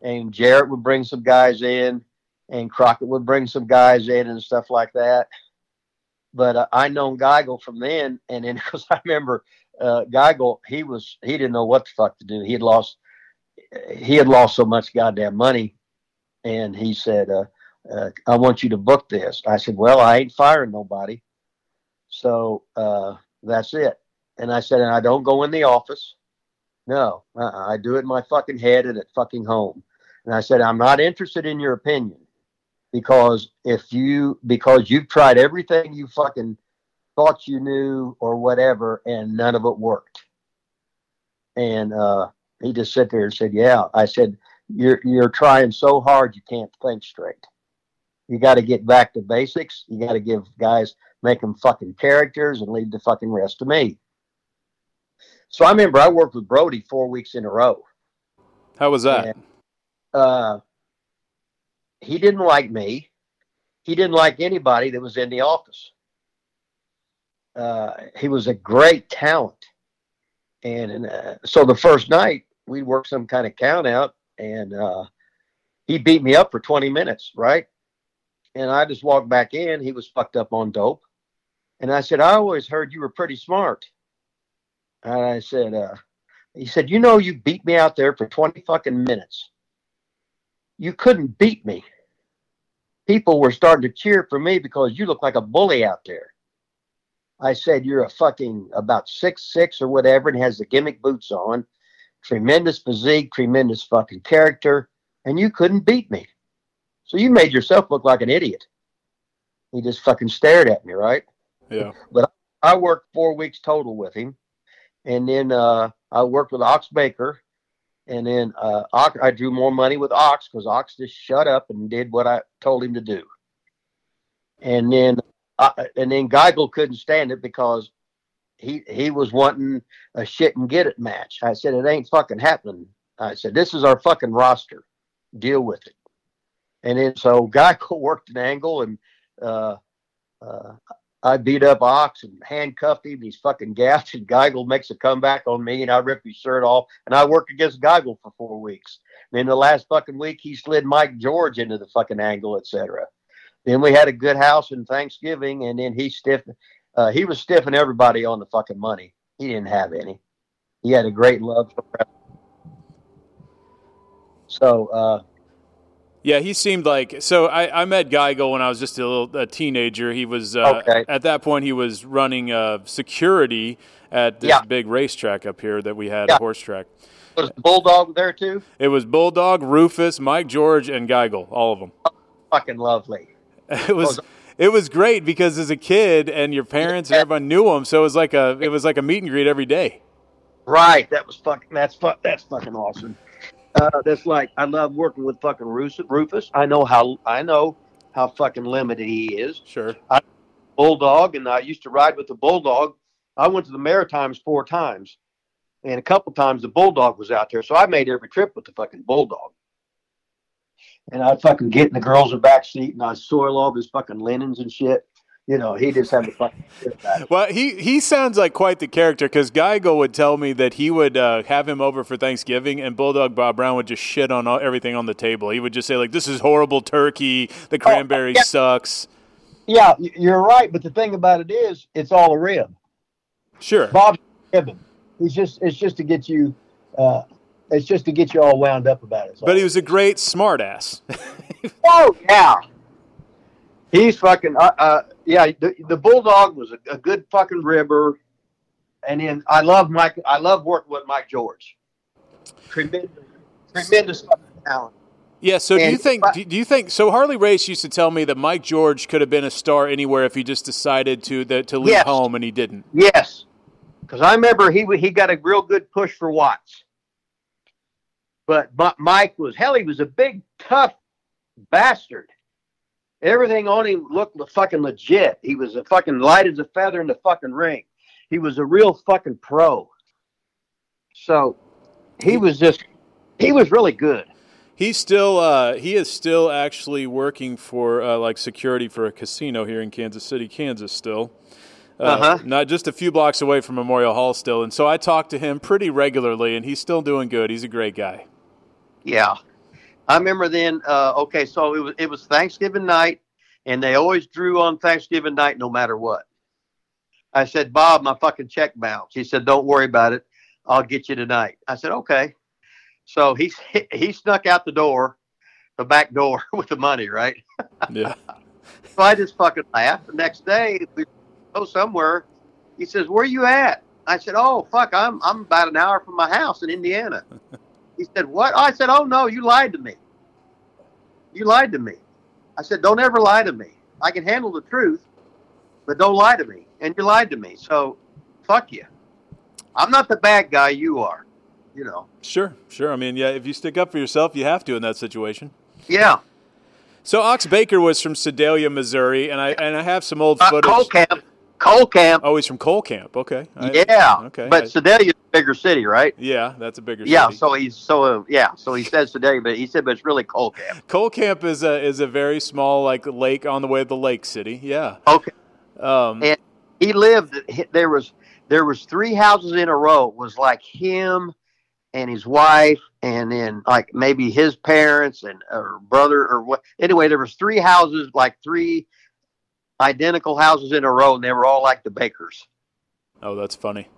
and Jarrett would bring some guys in, and Crockett would bring some guys in and stuff like that. But uh, I known Geigel from then, and then because I remember uh, Geigel, he was he didn't know what the fuck to do. He had lost he had lost so much goddamn money. And he said, uh, uh, I want you to book this. I said, well, I ain't firing nobody. So uh, that's it. And I said, and I don't go in the office. No, uh-uh. I do it in my fucking head and at fucking home. And I said, I'm not interested in your opinion, because if you, because you've tried everything you fucking thought you knew or whatever, and none of it worked. And uh, he just sat there and said, yeah. I said, you're, you're trying so hard, you can't think straight. You got to get back to basics. You got to give guys, make them fucking characters and leave the fucking rest to me. So I remember I worked with Brody four weeks in a row. How was that? And, uh, he didn't like me. He didn't like anybody that was in the office. Uh, he was a great talent. And, and uh, so the first night we worked some kind of count out, and uh, he beat me up for twenty minutes. Right. And I just walked back in. He was fucked up on dope. And I said, I always heard you were pretty smart. And I said, uh, he said, you know, you beat me out there for twenty fucking minutes. You couldn't beat me. People were starting to cheer for me because you look like a bully out there. I said, you're a fucking about six six or whatever, and has the gimmick boots on, tremendous physique, tremendous fucking character, and you couldn't beat me. So you made yourself look like an idiot. He just fucking stared at me, right? Yeah. But I worked four weeks total with him. And then uh, I worked with Ox Baker. And then uh, Ox, I drew more money with Ox, because Ox just shut up and did what I told him to do. And then uh, and then Geigel couldn't stand it, because he he was wanting a shit and get it match. I said, it ain't fucking happening. I said, this is our fucking roster. Deal with it. And then so Geigel worked an angle, and uh, uh, I beat up Ox and handcuffed him. He's fucking gassed, and Geigel makes a comeback on me, and I rip his shirt off, and I work against Geigel for four weeks. Then the last fucking week, he slid Mike George into the fucking angle, et cetera. Then we had a good house in Thanksgiving, and then he stiffed. Uh, he was stiffing everybody on the fucking money. He didn't have any. He had a great love for wrestling. So, uh, yeah, he seemed like, so I, I met Geigel when I was just a little a teenager. He was, uh, okay. At that point, he was running uh, security at this yeah. big racetrack up here that we had, yeah. a horse track. Was Bulldog there too? It was Bulldog, Rufus, Mike George, and Geigel, all of them. Oh, fucking lovely. It was... It was great, because as a kid and your parents and everyone knew him, so it was like a it was like a meet and greet every day. Right, that was fucking that's fu- that's fucking awesome. Uh, that's like, I love working with fucking Rufus. I know how I know how fucking limited he is. Sure, I, Bulldog, and I used to ride with the Bulldog. I went to the Maritimes four times, and a couple times the Bulldog was out there, so I made every trip with the fucking Bulldog. And I'd fucking get in the girls' in the back seat, and I'd soil all of his fucking linens and shit. You know, he just had the fucking shit back. Well, he, he sounds like quite the character, because Geigel would tell me that he would uh, have him over for Thanksgiving, and Bulldog Bob Brown would just shit on all, everything on the table. He would just say, like, this is horrible turkey, the cranberry oh, yeah. sucks. Yeah, you're right, but the thing about it is, it's all a rib. Sure. Bob's ribbing. He's just, it's just to get you... Uh, It's just to get you all wound up about it. So. But he was a great smartass. Oh, yeah. He's fucking, uh, uh, yeah, the, the Bulldog was a, a good fucking ribber. And then I love Mike, I love working with Mike George. Tremendous, tremendous fucking talent. Yeah, so and do you think, do you think, so Harley Race used to tell me that Mike George could have been a star anywhere if he just decided to the, to leave yes. home, and he didn't. Yes. Because I remember he he got a real good push for Watts. But Mike was, hell, he was a big, tough bastard. Everything on him looked fucking legit. He was a fucking light as a feather in the fucking ring. He was a real fucking pro. So he was just, he was really good. He's still, uh, he is still actually working for, uh, like, security for a casino here in Kansas City, Kansas still. Uh, uh-huh. Not just a few blocks away from Memorial Hall still. And so I talk to him pretty regularly, and he's still doing good. He's a great guy. Yeah. I remember then, uh, okay, so it was, it was Thanksgiving night, and they always drew on Thanksgiving night no matter what. I said, Bob, my fucking check bounced. He said, don't worry about it. I'll get you tonight. I said, okay. So he's he snuck out the door, the back door with the money, right? Yeah. So I just fucking laughed. The next day, we go somewhere. He says, "Where you at?" I said, "Oh fuck, I'm I'm about an hour from my house in Indiana." He said, "What?" I said, "Oh no, you lied to me. You lied to me." I said, "Don't ever lie to me. I can handle the truth, but don't lie to me." And you lied to me, so fuck you. I'm not the bad guy. You are, you know. Sure, sure. I mean, yeah. If you stick up for yourself, you have to in that situation. Yeah. So Ox Baker was from Sedalia, Missouri, and I and I have some old uh, footage. Coal Camp. Coal Camp. Oh, he's from Coal Camp. Okay. I, yeah. Okay. But I, Sedalia's a bigger city, right? Yeah, that's a bigger yeah, city. Yeah. So he's so uh, yeah. So he says Sedalia, but he said, but it's really Coal Camp. Coal Camp is a is a very small like lake on the way to the lake city. Yeah. Okay. Um. And he lived. There was there was three houses in a row. It was like him and his wife, and then like maybe his parents and or brother or what. Anyway, there was three houses, like three identical houses in a row, and they were all like the Bakers. Oh, that's funny.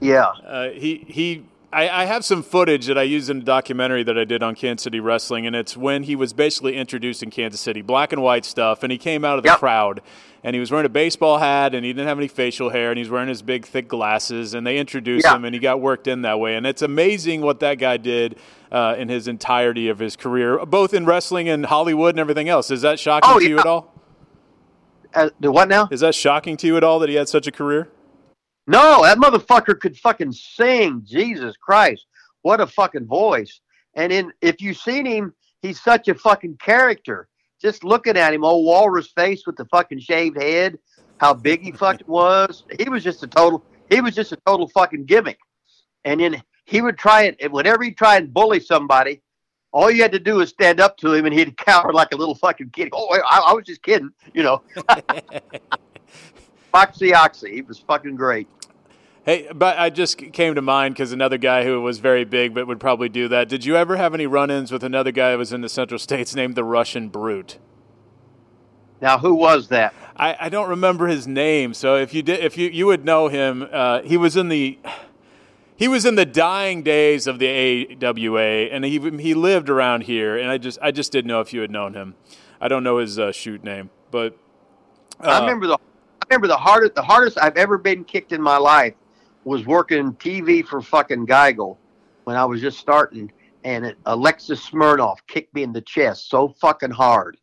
Yeah. Uh, he he. I, I have some footage that I used in a documentary that I did on Kansas City Wrestling, and it's when he was basically introduced in Kansas City, black and white stuff, and he came out of the yep. crowd, and he was wearing a baseball hat, and he didn't have any facial hair, and he was wearing his big, thick glasses, and they introduced yeah. him, and he got worked in that way. And it's amazing what that guy did uh, in his entirety of his career, both in wrestling and Hollywood and everything else. Is that shocking oh, to yeah. you at all? Uh, the what now? Is that shocking to you at all that he had such a career? No, that motherfucker could fucking sing. Jesus Christ. What a fucking voice. And in, if you've seen him, he's such a fucking character. Just looking at him, old walrus face with the fucking shaved head, how big he fucking was. He was just a total, he was just a total fucking gimmick. And then he would try it, and whenever he tried and bully somebody, all you had to do was stand up to him and he'd cower like a little fucking kid. Oh, I, I was just kidding, you know. Foxy Oxy. He was fucking great. Hey, but I just came to mind because another guy who was very big but would probably do that. Did you ever have any run-ins with another guy who was in the Central States named the Russian Brute? Now, who was that? I, I don't remember his name. So if you did, if you, you would know him, uh, he was in the... He was in the dying days of the A W A, and he he lived around here, and I just I just didn't know if you had known him. I don't know his uh, shoot name, but uh, I remember the I remember the hardest the hardest I've ever been kicked in my life was working T V for fucking Geigel when I was just starting, and it, Alexis Smirnoff kicked me in the chest so fucking hard,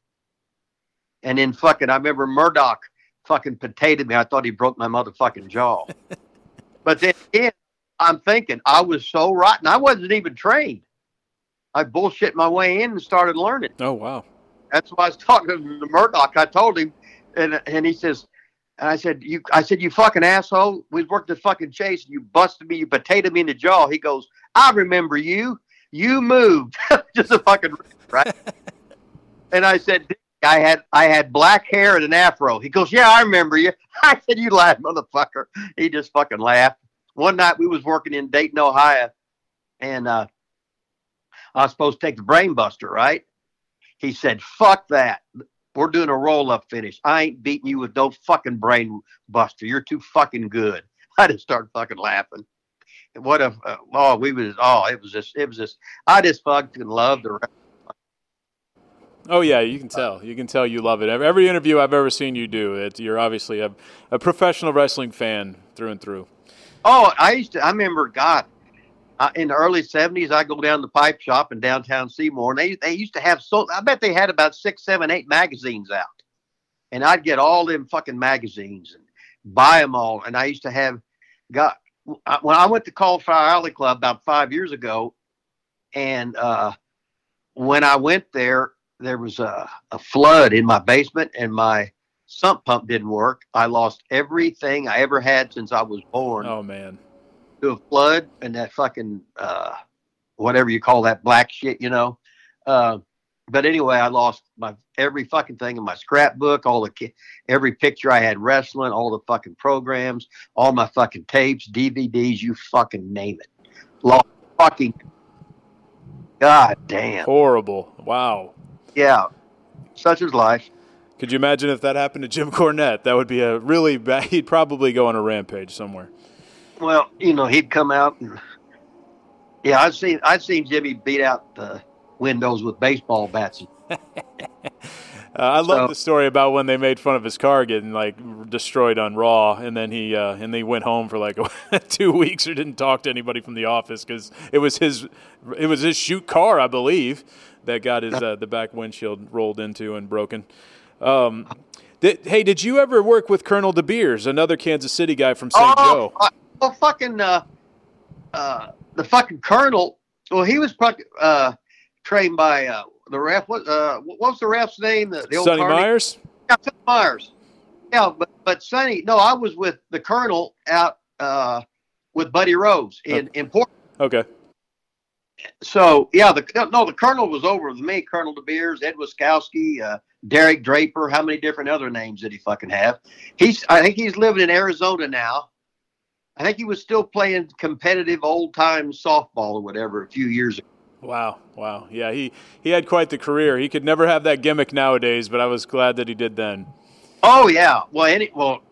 and then fucking I remember Murdoch fucking potatoed me. I thought he broke my motherfucking jaw, but then. It, I'm thinking I was so rotten. I wasn't even trained. I bullshit my way in and started learning. Oh, wow. That's why I was talking to Murdoch. I told him, and and he says, and I said, you, I said, you fucking asshole. We worked the fucking chase, and you busted me, you potatoed me in the jaw. He goes, I remember you. You moved. Just a fucking, right? And I said, I had I had black hair and an afro. He goes, yeah, I remember you. I said, you lied, motherfucker. He just fucking laughed. One night we was working in Dayton, Ohio, and uh, I was supposed to take the brain buster, right? He said, fuck that. We're doing a roll-up finish. I ain't beating you with no fucking brain buster. You're too fucking good. I just started fucking laughing. And what a uh, oh, we was, oh, it was just, it was just, I just fucking loved the rest. Oh, yeah, you can tell. You can tell you love it. Every interview I've ever seen you do, it, you're obviously a, a professional wrestling fan through and through. Oh, I used to, I remember, God, uh, in the early seventies, I go down to the pipe shop in downtown Seymour, and they they used to have, so I bet they had about six, seven, eight magazines out. And I'd get all them fucking magazines and buy them all. And I used to have, God, I, when I went to Cauliflower Alley Club about five years ago, and uh, when I went there, there was a, a flood in my basement, and my sump pump didn't work. I lost everything I ever had since I was born. Oh, man. To a flood and that fucking, uh, whatever you call that black shit, you know. Uh, but anyway, I lost my every fucking thing in my scrapbook, all the ki- every picture I had wrestling, all the fucking programs, all my fucking tapes, D V Ds, you fucking name it. Lost fucking. God damn. Horrible. Wow. Yeah. Such is life. Could you imagine if that happened to Jim Cornette? That would be a really bad... He'd probably go on a rampage somewhere. Well, you know, he'd come out and Yeah, I've seen I've seen Jimmy beat out the windows with baseball bats. uh, I so, love the story about when they made fun of his car getting like destroyed on Raw, and then he uh, and they went home for like two weeks or didn't talk to anybody from the office because it was his it was his shoot car, I believe, that got his uh, the back windshield rolled into and broken. Um, did, hey, did you ever work with Colonel DeBeers, another Kansas City guy from Saint Oh, Joe? Oh, well, fucking uh, uh, the fucking Colonel. Well, he was uh, trained by. Uh, The ref, what, uh, what was the ref's name? The, the old Sonny Carney? Myers? Yeah, Sonny Myers. Yeah, but, but Sonny, no, I was with the Colonel out uh, with Buddy Rose in, okay. in Portland. Okay. So, yeah, the no, the Colonel was over with me, Colonel DeBeers, Ed Wiskowski, uh, Derek Draper, how many different other names did he fucking have? He's, I think he's living in Arizona now. I think he was still playing competitive old-time softball or whatever a few years ago. Wow, wow. Yeah, he, he had quite the career. He could never have that gimmick nowadays, but I was glad that he did then. Oh, yeah. Well, any well,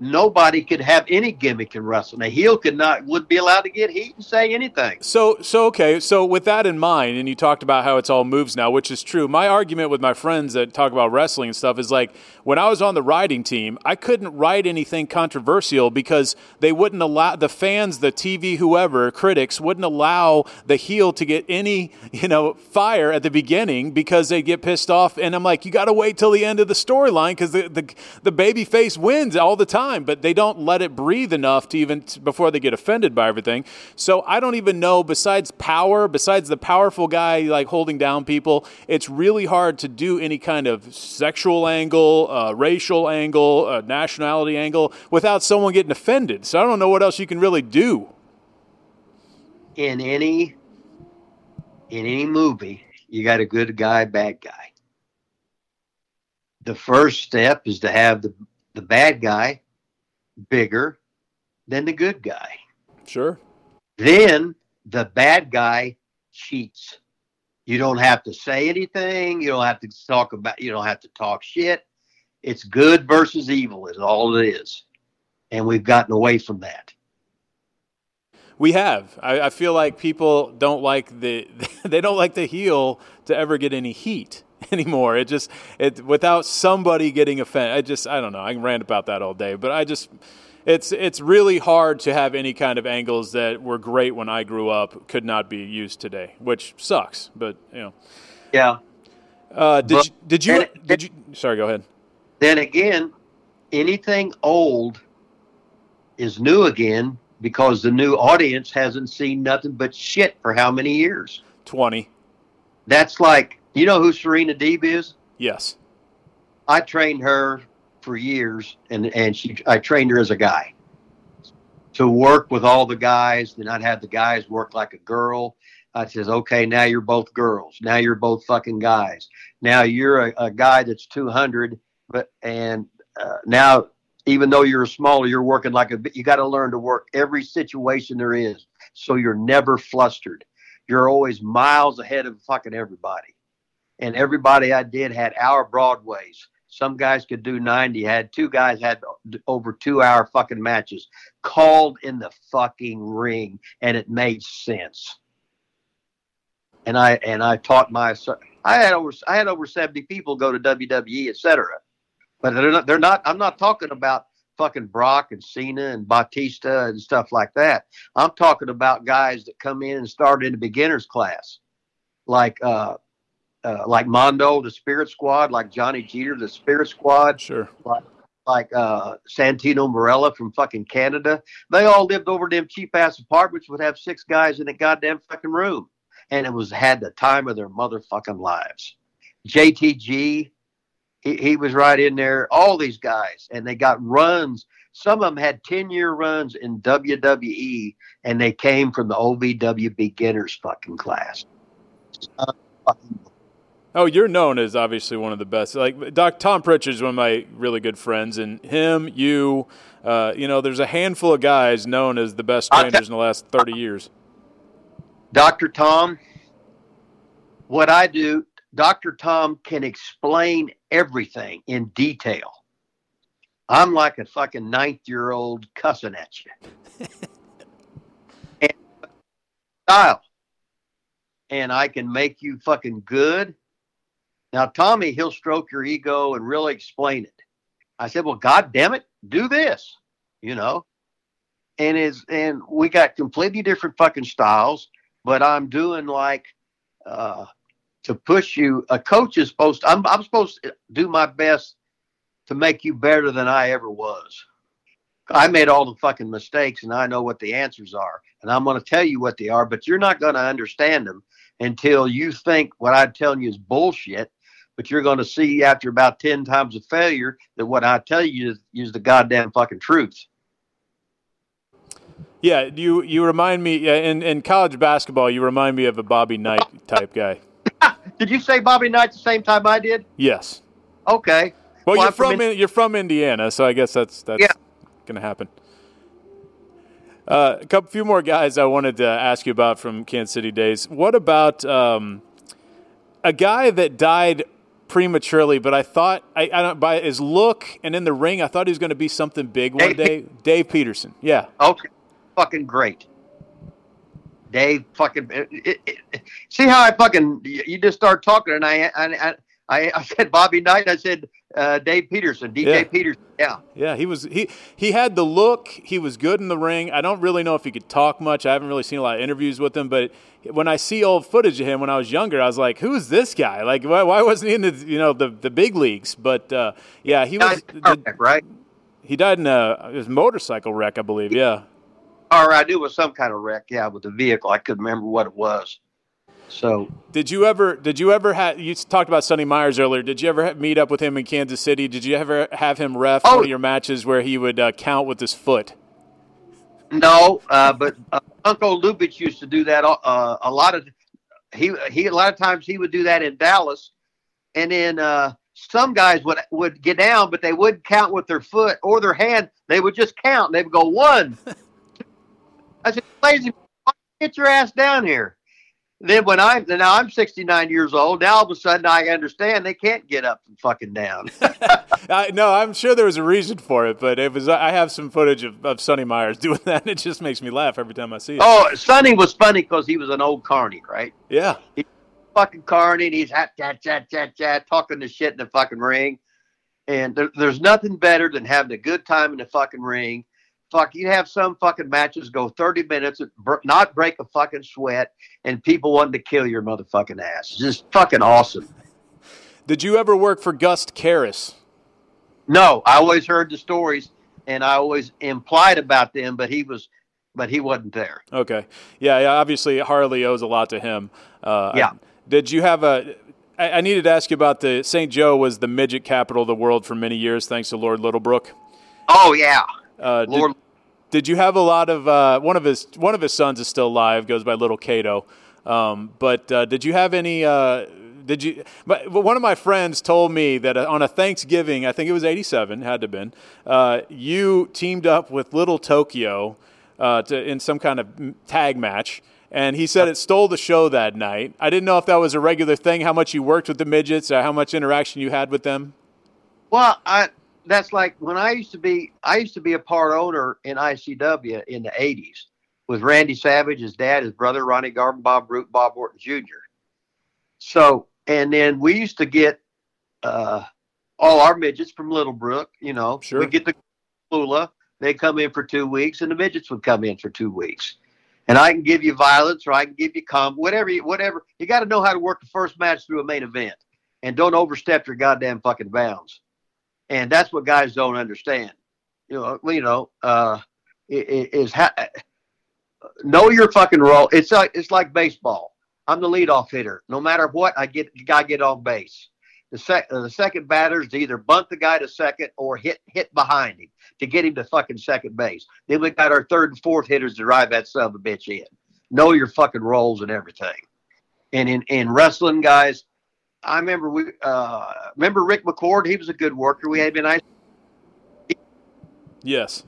nobody could have any gimmick in wrestling. A heel could not would be allowed to get heat and say anything. So, so okay, so with that in mind, and you talked about how it's all moves now, which is true, my argument with my friends that talk about wrestling and stuff is like, when I was on the writing team, I couldn't write anything controversial because they wouldn't allow the fans, the T V, whoever, critics wouldn't allow the heel to get any, you know, fire at the beginning because they get pissed off. And I'm like, you got to wait till the end of the storyline because the, the the baby face wins all the time, but they don't let it breathe enough to even before they get offended by everything. So I don't even know. Besides power, besides the powerful guy like holding down people, it's really hard to do any kind of sexual angle. Uh, racial angle, uh, nationality angle, without someone getting offended. So I don't know what else you can really do. In any, in any movie, you got a good guy, bad guy. The first step is to have the, the bad guy bigger than the good guy. Sure. Then the bad guy cheats. You don't have to say anything. You don't have to talk about, you don't have to talk shit. It's good versus evil is all it is. And we've gotten away from that. We have. I, I feel like people don't like the, they don't like the heel to ever get any heat anymore. It just, it without somebody getting offended. I just, I don't know. I can rant about that all day, but I just, it's, it's really hard to have any kind of angles that were great when I grew up could not be used today, which sucks, but you know. Yeah. Uh, did, but, you, did you, it, did you, sorry, go ahead. Then again, anything old is new again because the new audience hasn't seen nothing but shit for how many years? twenty. That's like, you know who Serena Deeb is? Yes. I trained her for years, and, and she I trained her as a guy to work with all the guys. Then I'd have the guys work like a girl. I says, okay, now you're both girls. Now you're both fucking guys. Now you're a, a guy that's two hundred. But and uh, now, even though you're smaller, you're working like a. You got to learn to work every situation there is, so you're never flustered. You're always miles ahead of fucking everybody. And everybody I did had hour broadways. Some guys could do ninety. Had two guys had over two hour fucking matches called in the fucking ring, and it made sense. And I and I taught my. I had over I had over seventy people go to W W E, et cetera. But they're not, they're not, I'm not talking about fucking Brock and Cena and Batista and stuff like that. I'm talking about guys that come in and start in the beginner's class, like, uh, uh, like Mondo, the Spirit Squad, like Johnny Jeter, the Spirit Squad. Sure. Like, like uh, Santino Marella from fucking Canada. They all lived over them cheap ass apartments, would have six guys in a goddamn fucking room. And it was, had the time of their motherfucking lives. J T G. He, he was right in there, all these guys, and they got runs. Some of them had ten-year runs in W W E, and they came from the O B W beginners fucking class. Oh, you're known as obviously one of the best. Like, Doctor Tom Pritchard is one of my really good friends, and him, you, uh, you know, there's a handful of guys known as the best trainers in the last thirty years. Doctor Tom, what I do, Doctor Tom can explain everything in detail. I'm like a fucking ninth-year-old cussing at you. And style. and I can make you fucking good. Now, Tommy, he'll stroke your ego and really explain it. I said, well, God damn it, do this, you know. And is and we got completely different fucking styles, but I'm doing like uh, to push you. A coach is supposed to, I'm I'm supposed to do my best to make you better than I ever was. I made all the fucking mistakes, and I know what the answers are, and I'm going to tell you what they are, but you're not going to understand them until you think what I'm telling you is bullshit. But you're going to see after about ten times of failure that what I tell you is, is the goddamn fucking truth. Yeah, you you remind me, in, in college basketball, you remind me of a Bobby Knight type guy. Did you say Bobby Knight the same time I did? Yes. Okay. Well, well you're I'm from, from in, you're from Indiana, so I guess that's that's yeah. going to happen. Uh, a couple, few more guys I wanted to ask you about from Kansas City days. What about um, a guy that died prematurely, but I thought I, I don't by his look and in the ring, I thought he was going to be something big one Dave day. Pe- Dave Peterson, yeah. Okay, fucking great. Dave fucking. It, it, it, see how I fucking you just start talking and I I I, I said Bobby Knight. I said uh, Dave Peterson, D J yeah. Peterson. Yeah, yeah. He was he he had the look. He was good in the ring. I don't really know if he could talk much. I haven't really seen a lot of interviews with him, but when I see old footage of him when I was younger, I was like, "Who's this guy? Like, why, why wasn't he in the you know the, the big leagues?" But uh, yeah, he was the, right. He died in a his motorcycle wreck, I believe. Yeah, or I knew it was some kind of wreck. Yeah, with the vehicle, I couldn't remember what it was. So, did you ever? Did you ever have? You talked about Sonny Myers earlier. Did you ever have, meet up with him in Kansas City? Did you ever have him ref oh, one of your matches where he would uh, count with his foot? No, uh, but uh, Uncle Lubitsch used to do that uh, a lot of. He he, a lot of times he would do that in Dallas, and then uh, some guys would would get down, but they wouldn't count with their foot or their hand. They would just count. They would go one. I said, "Lazy, get your ass down here." Then when I'm now I'm sixty-nine years old. Now all of a sudden I understand they can't get up and fucking down. I, no, I'm sure there was a reason for it, but it was I have some footage of, of Sonny Myers doing that. It just makes me laugh every time I see it. Oh, Sonny was funny because he was an old carny, right? Yeah, he fucking carny. And he's hat chat chat chat chat talking the shit in the fucking ring, and there, there's nothing better than having a good time in the fucking ring. Fuck, you'd have some fucking matches go thirty minutes, not break a fucking sweat, and people wanted to kill your motherfucking ass. It's just fucking awesome. Did you ever work for Gus Karras? No, I always heard the stories, and I always implied about them, but he was, but he wasn't there. Okay, yeah, yeah obviously Harley owes a lot to him. Uh, yeah. Did you have a? I, I needed to ask you about the Saint Joe was the midget capital of the world for many years, thanks to Lord Littlebrook. Oh yeah. Uh, Lord. Did, did you have a lot of uh, one of his one of his sons is still alive, goes by Little Cato. Um, but uh, did you have any? Uh, did you? But one of my friends told me that on a Thanksgiving, I think it was eighty-seven, had to have been. Uh, you teamed up with Little Tokyo uh, to, in some kind of tag match. And he said it stole the show that night. I didn't know if that was a regular thing, how much you worked with the midgets, or how much interaction you had with them. Well, I. That's like when I used to be, I used to be a part owner in I C W in the eighties with Randy Savage, his dad, his brother, Ronnie Garvin, Bob Root, Bob Orton Junior So, and then we used to get uh, all our midgets from Littlebrook, you know, sure. We'd get the Lula, they'd come in for two weeks and the midgets would come in for two weeks. And I can give you violence or I can give you comp, whatever, you, whatever. You got to know how to work the first match through a main event and don't overstep your goddamn fucking bounds. And that's what guys don't understand, you know. You know, uh, is ha- know your fucking role. It's like it's like baseball. I'm the leadoff hitter. No matter what, I get guy get on base. The sec- the second batter is to either bunt the guy to second or hit hit behind him to get him to fucking second base. Then we got our third and fourth hitters to drive that son of a bitch in. Know your fucking roles and everything. And in, in wrestling, guys. I remember we uh, remember Rick McCord. He was a good worker. We had been nice. Yes.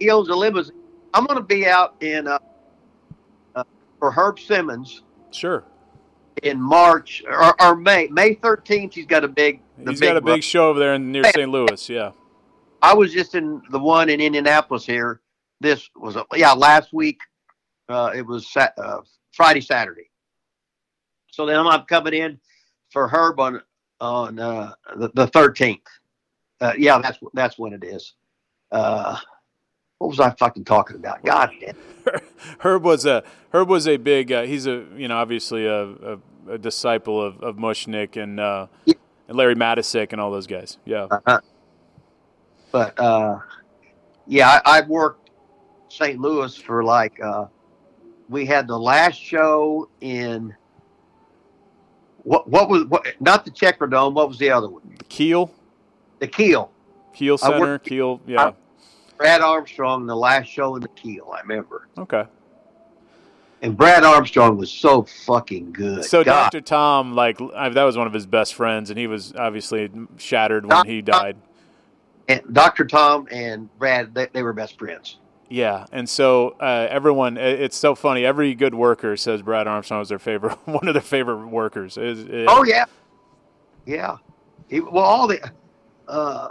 He owns a limousine. I'm going to be out in uh, uh, for Herb Simmons. Sure. In March or, or May, May thirteenth, he's got a big. The he's big got a big run. Show over there in near Saint Louis. Yeah. I was just in the one in Indianapolis here. This was a, yeah last week. Uh, it was uh, Friday, Saturday. So then I'm coming in for Herb on on uh, the, the thirteenth. Uh, yeah, that's that's when it is. Uh, what was I fucking talking about? God damn. Herb was a Herb was a big. Uh, he's a you know obviously a, a, a disciple of, of Mushnick and uh, yeah. and Larry Matisik and all those guys. Yeah. Uh-huh. But uh, yeah, I, I worked Saint Louis for like. Uh, we had the last show in. What what was what, not the Checkerdome? What was the other one? The Kiel. The Kiel. Kiel Center. Worked, Kiel. Yeah. I, Brad Armstrong, the last show in the Kiel, I remember. Okay. And Brad Armstrong was so fucking good. So God. Doctor Tom, like, I, that was one of his best friends, and he was obviously shattered when he died. And Doctor Tom and Brad, they, they were best friends. Yeah, and so uh, everyone, it's so funny. Every good worker says Brad Armstrong was their favorite, one of their favorite workers. It, it, oh, yeah. Yeah. He, well, all the uh,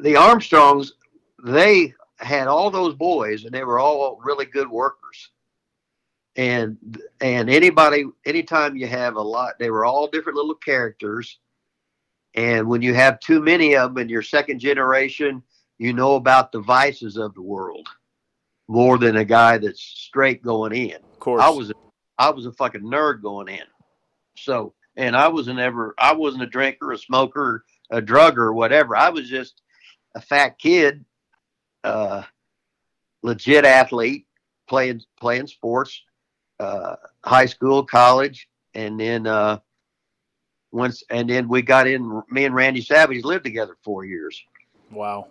the Armstrongs, they had all those boys, and they were all really good workers. And and anybody, anytime you have a lot, they were all different little characters. And when you have too many of them in your second generation, you know about the vices of the world more than a guy that's straight going in. Of course, I was a, I was a fucking nerd going in. So, and I wasn't ever, I wasn't a drinker, a smoker, a drugger, or whatever. I was just a fat kid, uh, legit athlete, playing playing sports, uh, high school, college, and then uh, once, and then we got in. Me and Randy Savage lived together four years. Wow.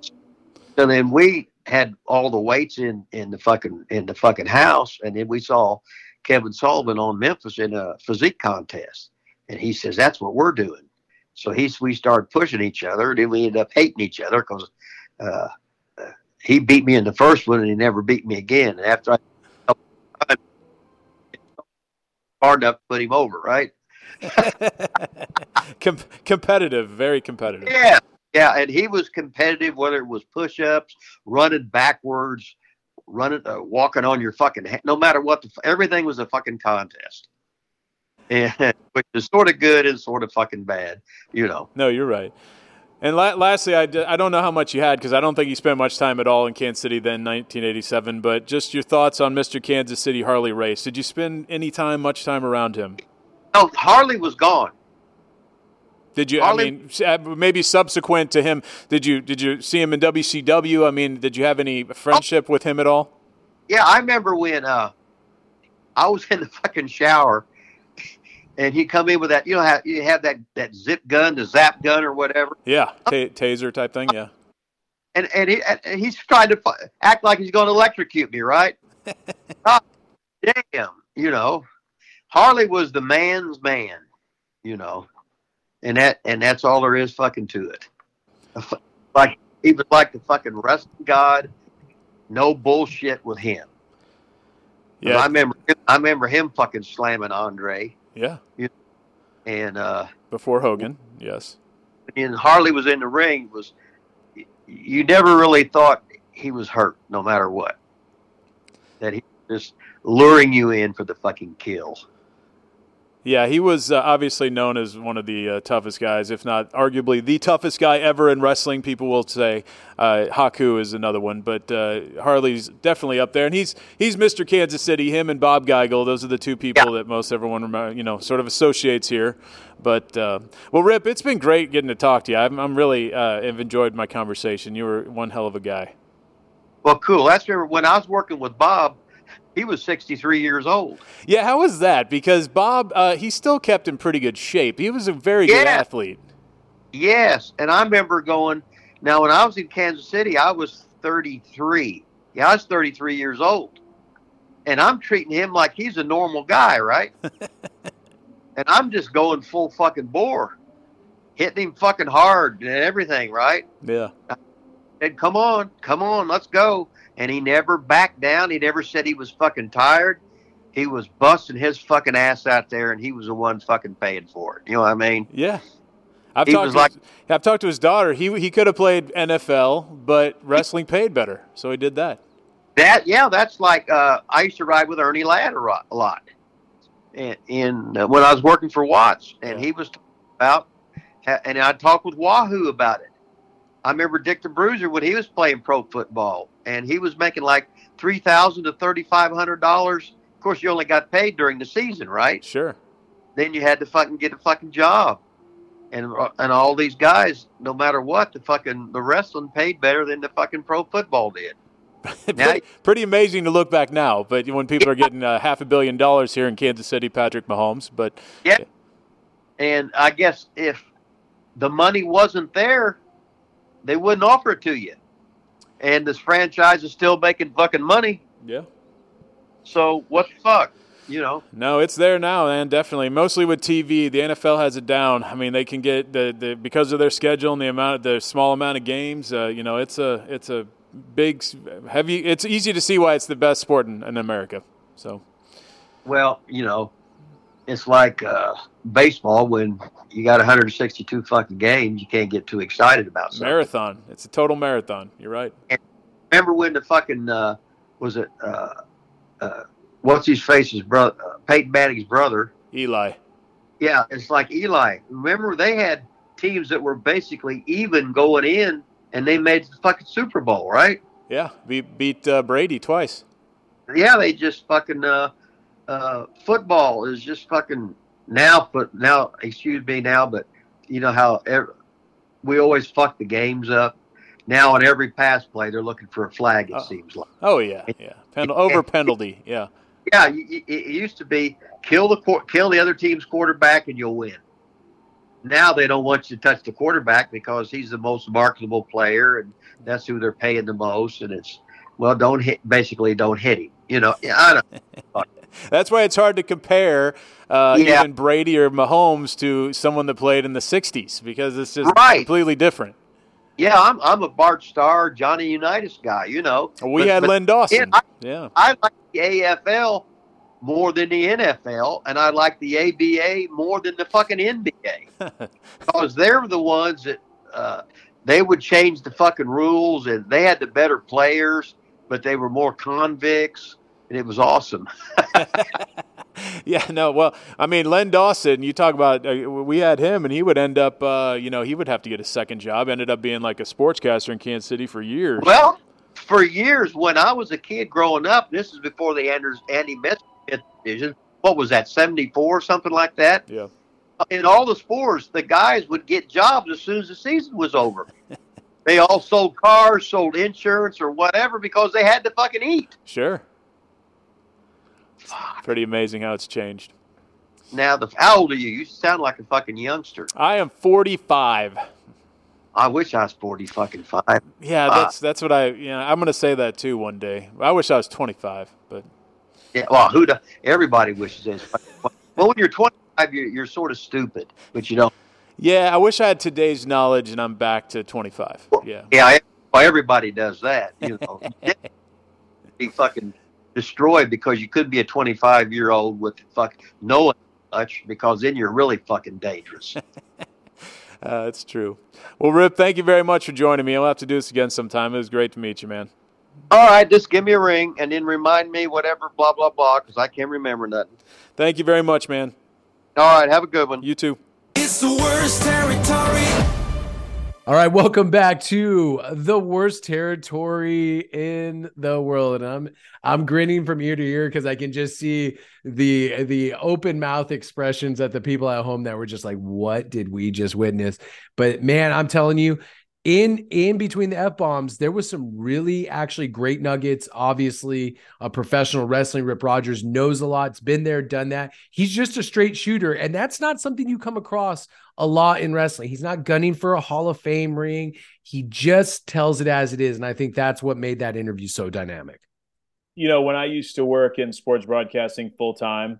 So then we had all the weights in, in the fucking in the fucking house, and then we saw Kevin Sullivan on Memphis in a physique contest, and he says that's what we're doing. So he we started pushing each other, and then we ended up hating each other because uh, uh, he beat me in the first one, and he never beat me again. And after I it was hard enough to put him over, right? Com- competitive, very competitive. Yeah. Yeah, and he was competitive, whether it was push-ups, running backwards, running, uh, walking on your fucking head. No matter what, the, everything was a fucking contest, and, which is sort of good and sort of fucking bad, you know. No, you're right. And la- lastly, I, d- I don't know how much you had because I don't think you spent much time at all in Kansas City then, nineteen eighty-seven, but just your thoughts on Mister Kansas City Harley Race. Did you spend any time, much time around him? No, Harley was gone. Did you? I mean, maybe subsequent to him, did you did you see him in W C W? I mean, did you have any friendship oh, with him at all? Yeah, I remember when uh, I was in the fucking shower, and he come in with that. You know how you have that, that zip gun, the zap gun, or whatever. Yeah, t- taser type thing. Yeah. And and, he, and he's trying to act like he's going to electrocute me, right? Oh, damn, you know, Harley was the man's man, you know. And that and that's all there is fucking to it. Like he was like the fucking wrestling god. No bullshit with him. Yeah, I remember. Him, I remember him fucking slamming Andre. Yeah, you know? And uh, before Hogan, yes. And Harley was in the ring. Was you never really thought he was hurt, no matter what. That he was just luring you in for the fucking kill. Yeah, he was uh, obviously known as one of the uh, toughest guys, if not arguably the toughest guy ever in wrestling, people will say. Uh, Haku is another one, but uh, Harley's definitely up there. And he's he's Mister Kansas City, him and Bob Geigel. Those are the two people yeah. that most everyone remember, you know, sort of associates here. But, uh, well, Rip, it's been great getting to talk to you. I'm, I'm really uh, have enjoyed my conversation. You were one hell of a guy. Well, cool. That's when I was working with Bob. He was sixty-three years old. Yeah, how was that? Because Bob, uh, he still kept in pretty good shape. He was a very yeah. good athlete. Yes, and I remember going, now when I was in Kansas City, I was thirty-three. Yeah, I was thirty-three years old. And I'm treating him like he's a normal guy, right? And I'm just going full fucking bore. Hitting him fucking hard and everything, right? Yeah. I said, come on, come on, let's go. And he never backed down. He never said he was fucking tired. He was busting his fucking ass out there, and he was the one fucking paying for it. You know what I mean? Yeah. I've, talked to, like, his, I've talked to his daughter. He he could have played N F L, but wrestling paid better, so he did that. That yeah, that's like uh, I used to ride with Ernie Ladd a lot. in, in uh, when I was working for Watts, and yeah. he was talking about, and I talked with Wahoo about it. I remember Dick the Bruiser when he was playing pro football, and he was making like three thousand to thirty five hundred dollars. Of course, you only got paid during the season, right? Sure. Then you had to fucking get a fucking job, and and all these guys, no matter what, the fucking the wrestling paid better than the fucking pro football did. pretty, pretty amazing to look back now, but when people yeah. are getting uh, half a billion dollars here in Kansas City, Patrick Mahomes, but yeah. yeah. And I guess if the money wasn't there, they wouldn't offer it to you. And this franchise is still making fucking money. Yeah. So what the fuck, you know? No, it's there now, man, definitely. Mostly with T V, the N F L has it down. I mean, they can get the, the because of their schedule and the amount of the small amount of games, uh, you know, it's a it's a big heavy it's easy to see why it's the best sport in, in America. So well, you know, it's like uh, baseball. When you got one hundred sixty-two fucking games, you can't get too excited about something. Marathon. It's a total marathon. You're right. And remember when the fucking, uh, was it, uh, uh, what's-his-face's brother, uh, Peyton Manning's brother? Eli. Yeah, it's like Eli. Remember they had teams that were basically even going in, and they made the fucking Super Bowl, right? Yeah, we beat uh, Brady twice. Yeah, they just fucking... Uh, Uh, football is just fucking now, but now, excuse me now, but you know how every, we always fuck the games up. Now on every pass play, they're looking for a flag, it oh. seems like. Oh, yeah, yeah. Penal, over penalty, yeah. Yeah, it, it used to be kill the kill the other team's quarterback and you'll win. Now they don't want you to touch the quarterback because he's the most marketable player and that's who they're paying the most. And it's, well, don't hit, basically don't hit him. You know, I don't That's why it's hard to compare uh, yeah. even Brady or Mahomes to someone that played in the sixties because it's just right. completely different. Yeah, I'm I'm a Bart Starr, Johnny Unitas guy, you know. We but, had but Len Dawson. I, yeah, I like the A F L more than the N F L, and I like the A B A more than the fucking N B A because they're the ones that uh, they would change the fucking rules, and they had the better players, but they were more convicts. And it was awesome. yeah, no, well, I mean, Len Dawson, you talk about, uh, we had him, and he would end up, uh, you know, he would have to get a second job, ended up being like a sportscaster in Kansas City for years. Well, for years, when I was a kid growing up, this is before the Anders, Andy Messerschmidt division, what was that, seventy-four, something like that? Yeah. In all the sports, the guys would get jobs as soon as the season was over. They all sold cars, sold insurance, or whatever, because they had to fucking eat. Sure. Pretty amazing how it's changed. Now, the, how old are you? You sound like a fucking youngster. I am forty-five. I wish I was forty fucking five. Yeah, that's uh, that's what I. You know, I'm gonna say that too one day. I wish I was twenty-five, but yeah. Well, who? Do, everybody wishes this. Well, when you're twenty-five, you're, you're sort of stupid, but you don't. Yeah, I wish I had today's knowledge, and I'm back to twenty-five. Well, yeah. Yeah. Well, everybody does that. You know, be fucking. Destroyed because you could be a twenty-five-year-old with fuck knowing much because then you're really fucking dangerous. uh, that's true. Well, Rip, thank you very much for joining me. I'll have to do this again sometime. It was great to meet you, man. All right, just give me a ring and then remind me whatever blah, blah, blah because I can't remember nothing. Thank you very much, man. All right, have a good one. You too. It's the worst territory. All right, welcome back to the worst territory in the world, and I'm I'm grinning from ear to ear because I can just see the the open mouth expressions at the people at home that were just like, "What did we just witness?" But man, I'm telling you, in in between the F-bombs, there was some really actually great nuggets. Obviously, a professional wrestling, Rip Rogers knows a lot. It's been there, done that. He's just a straight shooter, and that's not something you come across a lot in wrestling. He's not gunning for a Hall of Fame ring. He just tells it as it is. And I think that's what made that interview so dynamic. You know, when I used to work in sports broadcasting full time,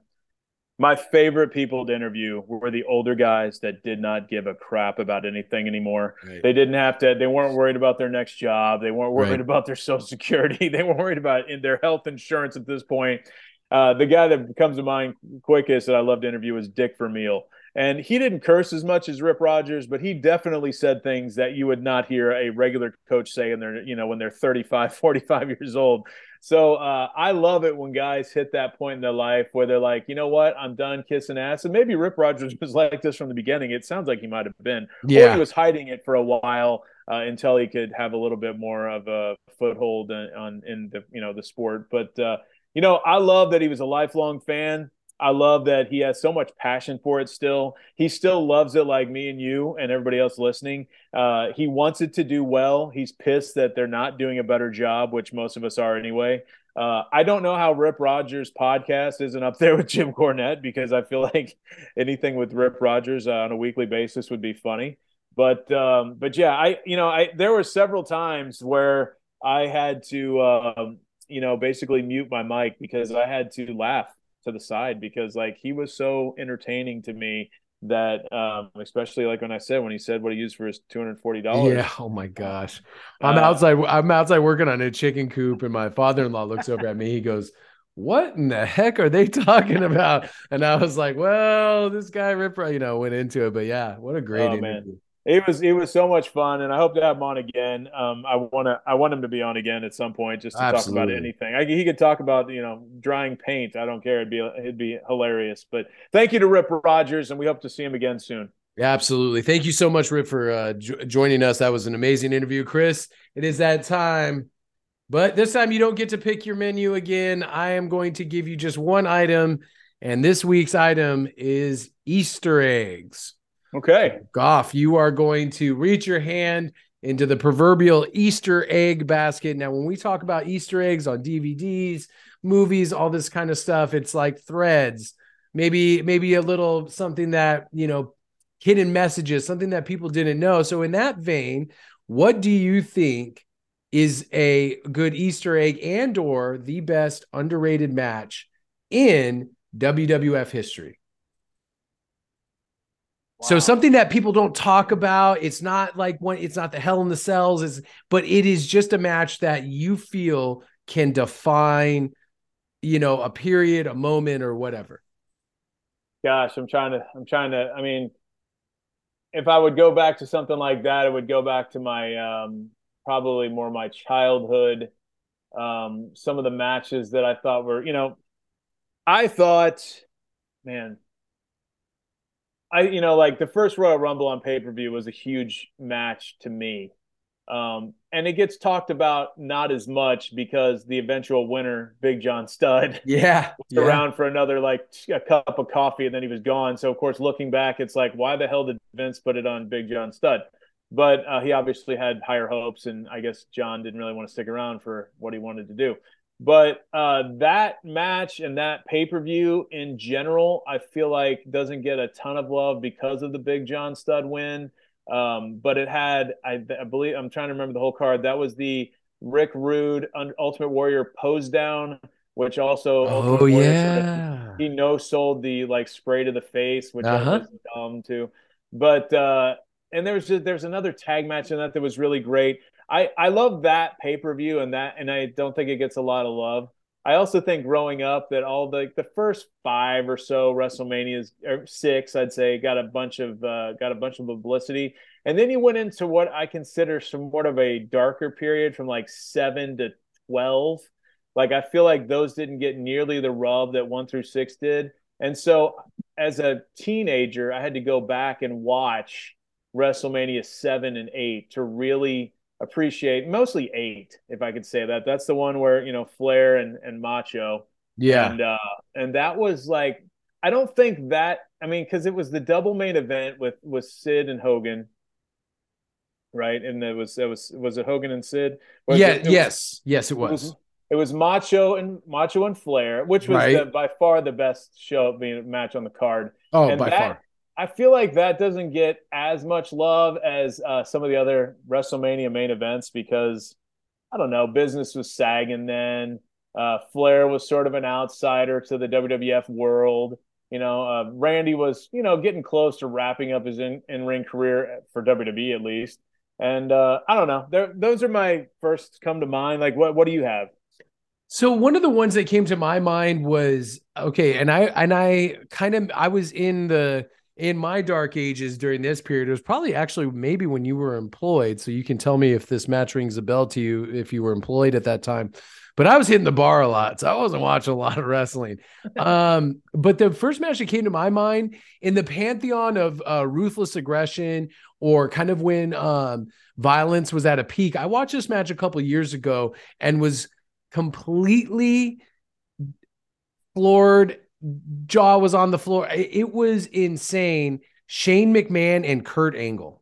my favorite people to interview were the older guys that did not give a crap about anything anymore. Right. They didn't have to, they weren't worried about their next job. They weren't worried right. about their Social Security. They weren't worried about in their health insurance at this point. Uh, the guy that comes to mind quickest that I love to interview is Dick Vermeil. And he didn't curse as much as Rip Rogers, but he definitely said things that you would not hear a regular coach say in their, you know, when they're thirty-five, forty-five years old. So uh, I love it when guys hit that point in their life where they're like, you know what, I'm done kissing ass. And maybe Rip Rogers was like this from the beginning. It sounds like he might have been. Yeah. Or he was hiding it for a while uh, until he could have a little bit more of a foothold on, on in the, you know, the sport. But, uh, you know, I love that he was a lifelong fan. I love that he has so much passion for it still. He still loves it like me and you and everybody else listening. Uh, he wants it to do well. He's pissed that they're not doing a better job, which most of us are anyway. Uh, I don't know how Rip Rogers' podcast isn't up there with Jim Cornette, because I feel like anything with Rip Rogers uh, on a weekly basis would be funny. But, um, but yeah, I you know, I there were several times where I had to, uh, you know, basically mute my mic because I had to laugh to the side, because like he was so entertaining to me that um especially like when I said when he said what he used for his two hundred forty dollars. Yeah, oh my gosh. I'm uh, outside I'm outside working on a chicken coop, and my father-in-law looks over at me. He goes, "What in the heck are they talking about?" And I was like, well, this guy Rip, you know, went into it. But yeah, what a great oh, interview. Man. It was it was so much fun, and I hope to have him on again. Um, I want to I want him to be on again at some point, just to Absolutely. talk about anything. I, he could talk about, you know, drying paint. I don't care. It'd be it'd be hilarious. But thank you to Rip Rogers, and we hope to see him again soon. Absolutely. Thank you so much, Rip, for uh, jo- joining us. That was an amazing interview, Chris. It is that time, but this time you don't get to pick your menu again. I am going to give you just one item, and this week's item is Easter eggs. Okay. Goff, you are going to reach your hand into the proverbial Easter egg basket. Now, when we talk about Easter eggs on D V Ds, movies, all this kind of stuff, it's like threads, maybe, maybe a little something that, you know, hidden messages, something that people didn't know. So in that vein, what do you think is a good Easter egg and or the best underrated match in W W F history? So something that people don't talk about. It's not like one, it's not the Hell in the Cells, is, but it is just a match that you feel can define, you know, a period, a moment, or whatever. Gosh, I'm trying to, I'm trying to, I mean, if I would go back to something like that, it would go back to my, um, probably more my childhood. Um, some of the matches that I thought were, you know, I thought, man, I, you know, like the first Royal Rumble on pay-per-view was a huge match to me. Um, and it gets talked about not as much because the eventual winner, Big John Studd, yeah, was yeah. around for another, like a cup of coffee, and then he was gone. So of course, looking back, it's like, why the hell did Vince put it on Big John Studd? But uh, he obviously had higher hopes, and I guess John didn't really want to stick around for what he wanted to do. But uh, that match and that pay-per-view in general, I feel like doesn't get a ton of love because of the Big John Studd win. Um, but it had, I, I believe, I'm trying to remember the whole card. That was the Rick Rude Ultimate Warrior pose down, which also, oh Ultimate yeah, he, he no sold the like spray to the face, which uh-huh. was dumb too. But uh, and there's just there's another tag match in that that was really great. I, I love that pay-per-view and that, and I don't think it gets a lot of love. I also think growing up that all the the first five or so WrestleManias, or six, I'd say, got a bunch of uh, got a bunch of publicity, and then you went into what I consider somewhat of a darker period from like seven to twelve. Like I feel like those didn't get nearly the rub that one through six did, and so as a teenager, I had to go back and watch WrestleMania seven and eight to really appreciate, mostly eight, if I could say that. That's the one where, you know, Flair and, and Macho. Yeah. And, uh, and that was like, I don't think that, I mean, because it was the double main event with, with Sid and Hogan, right? And it was, it was, was it Hogan and Sid? Was yeah. It, it yes. Was, yes, it was. It was, it was Macho and Macho and Flair, which was right. the, by far the best show being match on the card. Oh, and by that, far. I feel like that doesn't get as much love as uh, some of the other WrestleMania main events because, I don't know, business was sagging then. Uh, Flair was sort of an outsider to the W W F world. You know, uh, Randy was, you know, getting close to wrapping up his in- in-ring career for W W E at least. And uh, I don't know. They're, those are my first come to mind. Like, what what do you have? So one of the ones that came to my mind was, okay, and I and I kind of, I was in the – in my dark ages during this period, it was probably actually maybe when you were employed. So you can tell me if this match rings a bell to you, if you were employed at that time, but I was hitting the bar a lot. So I wasn't watching a lot of wrestling. Um, but the first match that came to my mind in the pantheon of uh, ruthless aggression, or kind of when um, violence was at a peak, I watched this match a couple of years ago and was completely floored. Jaw was on the floor. It was insane. Shane McMahon and Kurt Angle.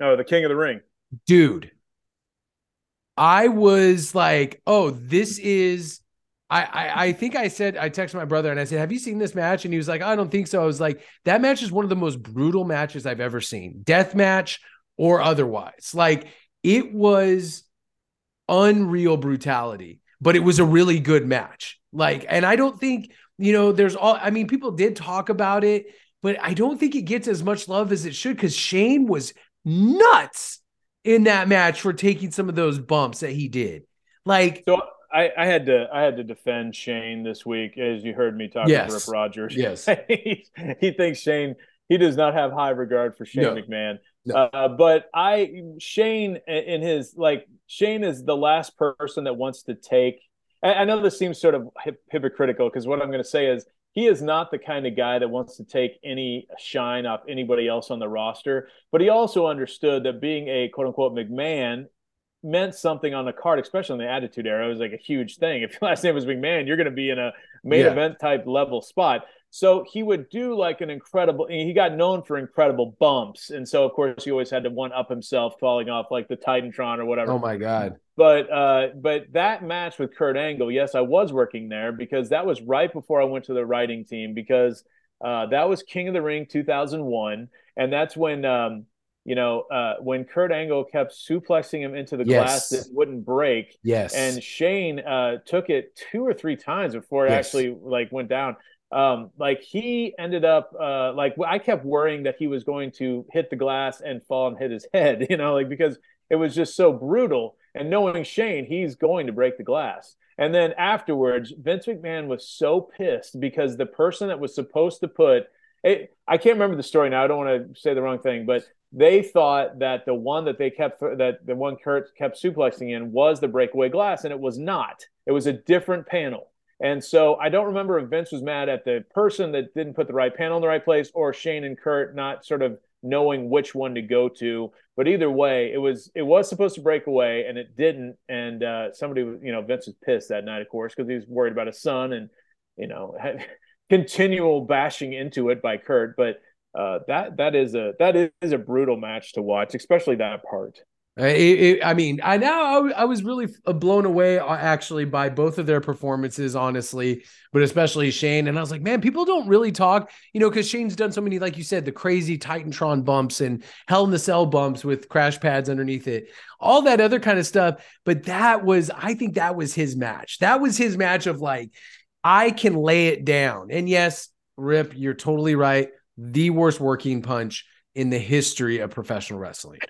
No, the King of the Ring. Dude, I was like, oh, this is, I, I, I think I said, I texted my brother and I said, have you seen this match? And he was like, I don't think so. I was like, that match is one of the most brutal matches I've ever seen. Death match or otherwise. Like, it was unreal brutality, but it was a really good match. Like, and I don't think, you know, there's all, I mean, people did talk about it, but I don't think it gets as much love as it should, because Shane was nuts in that match for taking some of those bumps that he did. Like, so I, I had to, I had to defend Shane this week, as you heard me talk yes, to Rip Rogers. Yes. he, he thinks Shane, he does not have high regard for Shane no. McMahon. No. Uh, but I, Shane in his, like, Shane is the last person that wants to take, I know this seems sort of hypocritical, because what I'm going to say is he is not the kind of guy that wants to take any shine off anybody else on the roster, but he also understood that being a quote-unquote McMahon meant something on the card, especially in the Attitude Era. It was like a huge thing. If your last name was McMahon, you're going to be in a main yeah. event type level spot. So he would do like an incredible – he got known for incredible bumps, and so, of course, he always had to one-up himself, falling off like the Titantron or whatever. Oh, my God. But uh, but that match with Kurt Angle, yes, I was working there, because that was right before I went to the writing team, because uh, that was King of the Ring two thousand one, and that's when um, – you know, uh, when Kurt Angle kept suplexing him into the yes. glass that wouldn't break. Yes. And Shane uh, took it two or three times before it yes. actually, like, went down. Um, like, he ended up, uh, like, I kept worrying that he was going to hit the glass and fall and hit his head, you know, like, because it was just so brutal. And knowing Shane, he's going to break the glass. And then afterwards, Vince McMahon was so pissed, because the person that was supposed to put it, I can't remember the story now, I don't want to say the wrong thing, but they thought that the one that they kept, that the one Kurt kept suplexing in was the breakaway glass, and it was not. It was a different panel. And so I don't remember if Vince was mad at the person that didn't put the right panel in the right place, or Shane and Kurt not sort of knowing which one to go to. But either way, it was it was supposed to break away, and it didn't. And uh, somebody, you know, Vince was pissed that night, of course, because he was worried about his son and, you know, continual bashing into it by Kurt. But Uh, that that is a that is a brutal match to watch, especially that part. It, it, I mean, I now I, I was really blown away actually by both of their performances, honestly, but especially Shane. And I was like, man, people don't really talk, you know, because Shane's done so many, like you said, the crazy Titantron bumps and Hell in the Cell bumps with crash pads underneath it, all that other kind of stuff. But that was, I think, that was his match. That was his match of like, I can lay it down. And yes, Rip, you're totally right. The worst working punch in the history of professional wrestling.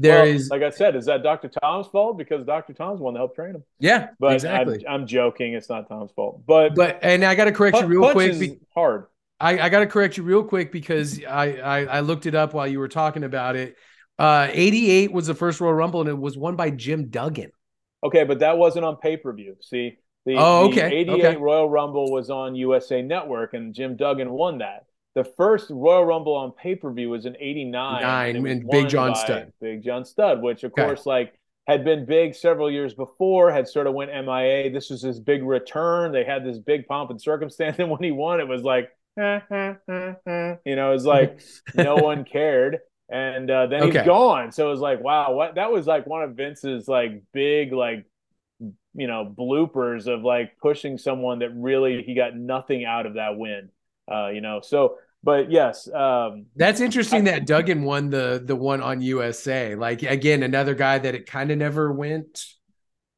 There well, is, like I said, is that Doctor Tom's fault? Because Doctor Tom's the one that helped train him. Yeah, but exactly. I'm, I'm joking. It's not Tom's fault. But but and I got to correct punch, you real quick. Be- hard. I, I got to correct you real quick because I, I I looked it up while you were talking about it. Uh, eighty-eight was the first Royal Rumble, and it was won by Jim Duggan. Okay, but that wasn't on pay per view. See, the, oh, okay. the eighty-eight okay. Royal Rumble was on U S A Network, and Jim Duggan won that. The first Royal Rumble on pay-per-view was in eighty-nine. Nine, and Big John Studd. Big John Studd, which, of okay. course, like, had been big several years before, had sort of went M I A. This was his big return. They had this big pomp and circumstance. And when he won, it was like, ah, ah, ah, ah. You know, it was like no one cared. And uh, then okay. he's gone. So it was like, wow, what? That was like one of Vince's, like, big, like, you know, bloopers of, like, pushing someone that really he got nothing out of that win. Uh, you know, so, but yes, um, that's interesting I, that Duggan won the, the one on U S A, like, again, another guy that it kind of never went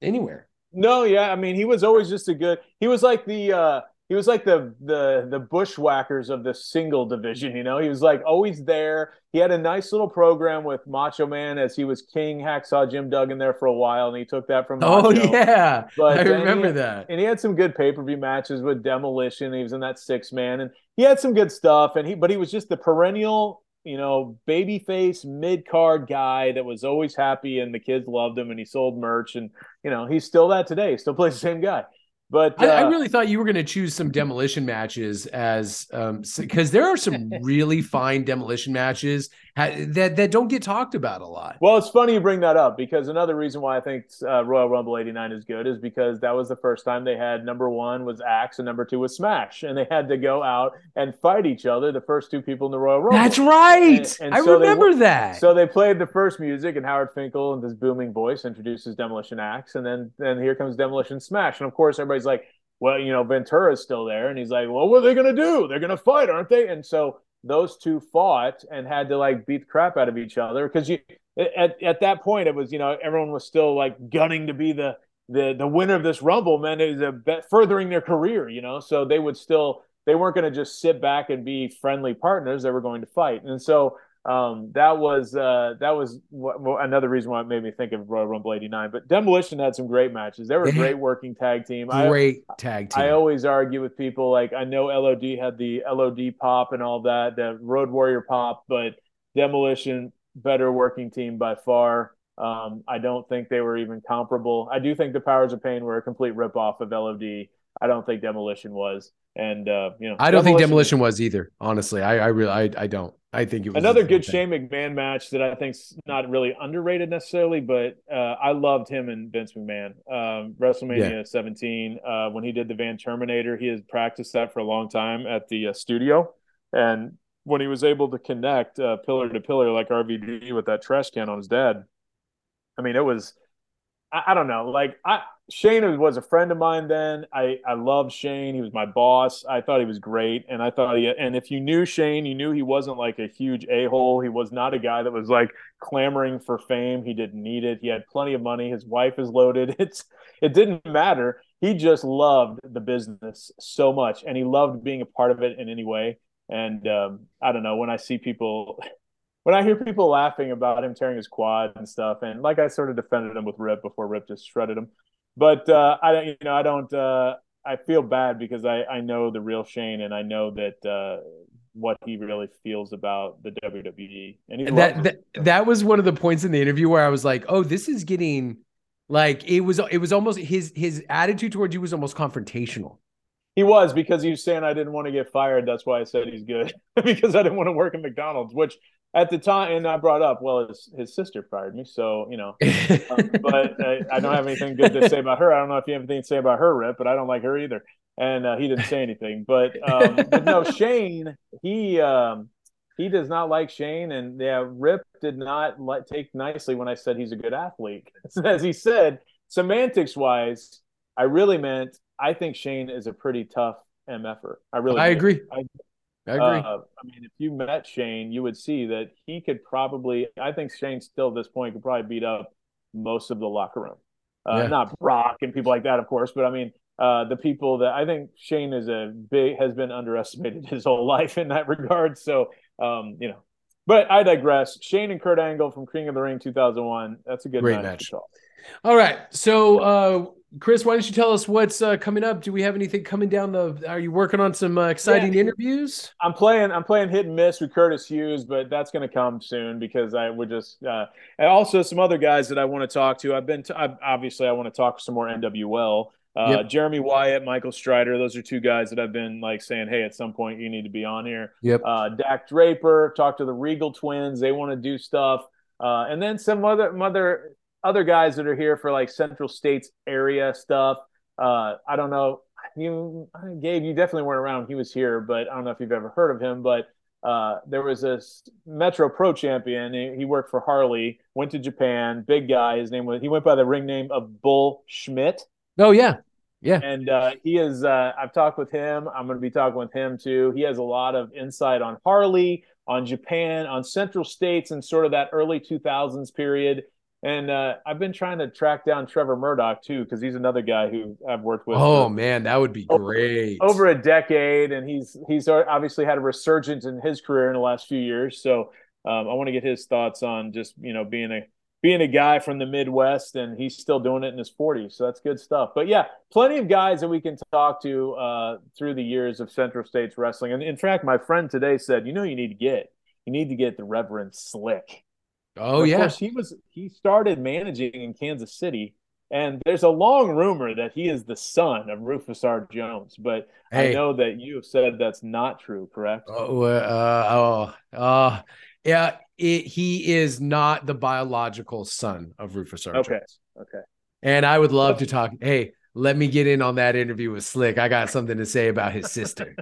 anywhere. No. Yeah. I mean, he was always just a good, he was like the, uh, he was like the the the Bushwhackers of the single division, you know? He was like always there. He had a nice little program with Macho Man as he was King Hacksaw Jim Duggan there for a while, and he took that from Macho. Oh, yeah. But I remember he, that. And he had some good pay-per-view matches with Demolition. He was in that six-man, and he had some good stuff, and he but he was just the perennial, you know, babyface mid-card guy that was always happy, and the kids loved him, and he sold merch, and, you know, he's still that today. He still plays the same guy. But uh, I, I really thought you were going to choose some demolition matches as um, because there are some really fine demolition matches that that don't get talked about a lot. Well, it's funny you bring that up, because another reason why I think uh, Royal Rumble eighty-nine is good is because that was the first time they had number one was Axe and number two was Smash, and they had to go out and fight each other, the first two people in the Royal Rumble. That's right. And, and I so remember they, that. So they played the first music, and Howard Finkel and his booming voice introduces Demolition Axe, and then then here comes Demolition Smash, and of course everybody. He's like, well, you know, Ventura's still there. And he's like, well, what are they going to do? They're going to fight, aren't they? And so those two fought and had to, like, beat the crap out of each other. Because you at, at that point, it was, you know, everyone was still, like, gunning to be the the, the winner of this Rumble, man. It was a bet, furthering their career, you know. So they would still – they weren't going to just sit back and be friendly partners. They were going to fight. And so um, that was uh, that was w- another reason why it made me think of Royal Rumble eighty-nine. But Demolition had some great matches. They were a great working tag team. Great I, tag team. I always argue with people. Like, I know L O D had the L O D pop and all that, the Road Warrior pop, but Demolition, better working team by far. Um, I don't think they were even comparable. I do think the Powers of Pain were a complete ripoff of L O D. I don't think Demolition was, and uh, you know, I don't Demolition think Demolition was either. Honestly, I, I really, I, I don't. I think it was another good thing. Shane McMahon match that I think's not really underrated necessarily, but uh, I loved him and Vince McMahon. Um, WrestleMania yeah. seventeen, uh, when he did the Van Terminator, he had practiced that for a long time at the uh, studio, and when he was able to connect uh, pillar to pillar like R V D with that trash can on his dad, I mean, it was. I, I don't know, like I. Shane was a friend of mine then. I, I loved Shane. He was my boss. I thought he was great. And I thought he, and if you knew Shane, you knew he wasn't like a huge a-hole. He was not a guy that was like clamoring for fame. He didn't need it. He had plenty of money. His wife is loaded. It's, it didn't matter. He just loved the business so much. And he loved being a part of it in any way. And um, I don't know, when I see people, when I hear people laughing about him tearing his quad and stuff, and like I sort of defended him with Rip before Rip just shredded him. But uh, I don't, you know, I don't. Uh, I feel bad because I, I know the real Shane, and I know that uh, what he really feels about the W W E. And that, that that was one of the points in the interview where I was like, oh, this is getting like it was. It was almost his his attitude towards you was almost confrontational. He was, because he was saying I didn't want to get fired. That's why I said he's good because I didn't want to work at McDonald's, which. At the time, and I brought up, well, his, his sister fired me, so, you know, um, but I, I don't have anything good to say about her. I don't know if you have anything to say about her, Rip, but I don't like her either. And uh, he didn't say anything. But, um, but no, Shane, he um, he does not like Shane. And yeah, Rip did not let, take nicely when I said he's a good athlete. As he said, semantics-wise, I really meant I think Shane is a pretty tough M F-er. I really I do. agree. I agree. I agree. Uh, I mean, if you met Shane, you would see that he could probably – I think Shane still at this point could probably beat up most of the locker room. Uh, yeah. Not Brock and people like that, of course, but I mean, uh, the people that – I think Shane is a big, has been underestimated his whole life in that regard. So, um, you know. But I digress. Shane and Kurt Angle from King of the Ring two thousand one. That's a good Great match. match. All right. So, uh, Chris, why don't you tell us what's uh, coming up? Do we have anything coming down the? Are you working on some uh, exciting yeah. interviews? I'm playing. I'm playing hit and miss with Curtis Hughes, but that's going to come soon because I would just. Uh, and also some other guys that I want to talk to. I've been. T- I've, obviously, I want to talk some more N W L. Uh, yep. Jeremy Wyatt, Michael Strider. Those are two guys that I've been like saying, hey, at some point you need to be on here. Yep. Uh, Dak Draper. Talk to the Regal Twins. They want to do stuff, uh, and then some other other. Other guys that are here for like Central States area stuff. Uh, I don't know. You, Gabe, you definitely weren't around. He was here, but I don't know if you've ever heard of him. But uh, there was this Metro Pro champion. He, he worked for Harley, went to Japan, big guy. His name was, he went by the ring name of Bull Schmidt. Oh, yeah. Yeah. And uh, he is, uh, I've talked with him. I'm going to be talking with him too. He has a lot of insight on Harley, on Japan, on Central States, and sort of that early two thousands period. And uh, I've been trying to track down Trevor Murdoch, too, because he's another guy who I've worked with. Oh, for, man, that would be over, great. Over a decade. And he's he's obviously had a resurgence in his career in the last few years. So um, I want to get his thoughts on just, you know, being a being a guy from the Midwest, and he's still doing it in his forties. So that's good stuff. But, yeah, plenty of guys that we can talk to uh, through the years of Central States Wrestling. And, in fact, my friend today said, you know, you need to get you need to get the Reverend Slick. Oh, yeah. Of course, he was he started managing in Kansas City, and there's a long rumor that he is the son of Rufus R. Jones. But hey. I know that you have said that's not true, correct? Oh, uh, oh uh, yeah, it, he is not the biological son of Rufus R. Okay. Jones. Okay. And I would love to talk. Hey, let me get in on that interview with Slick. I got something to say about his sister.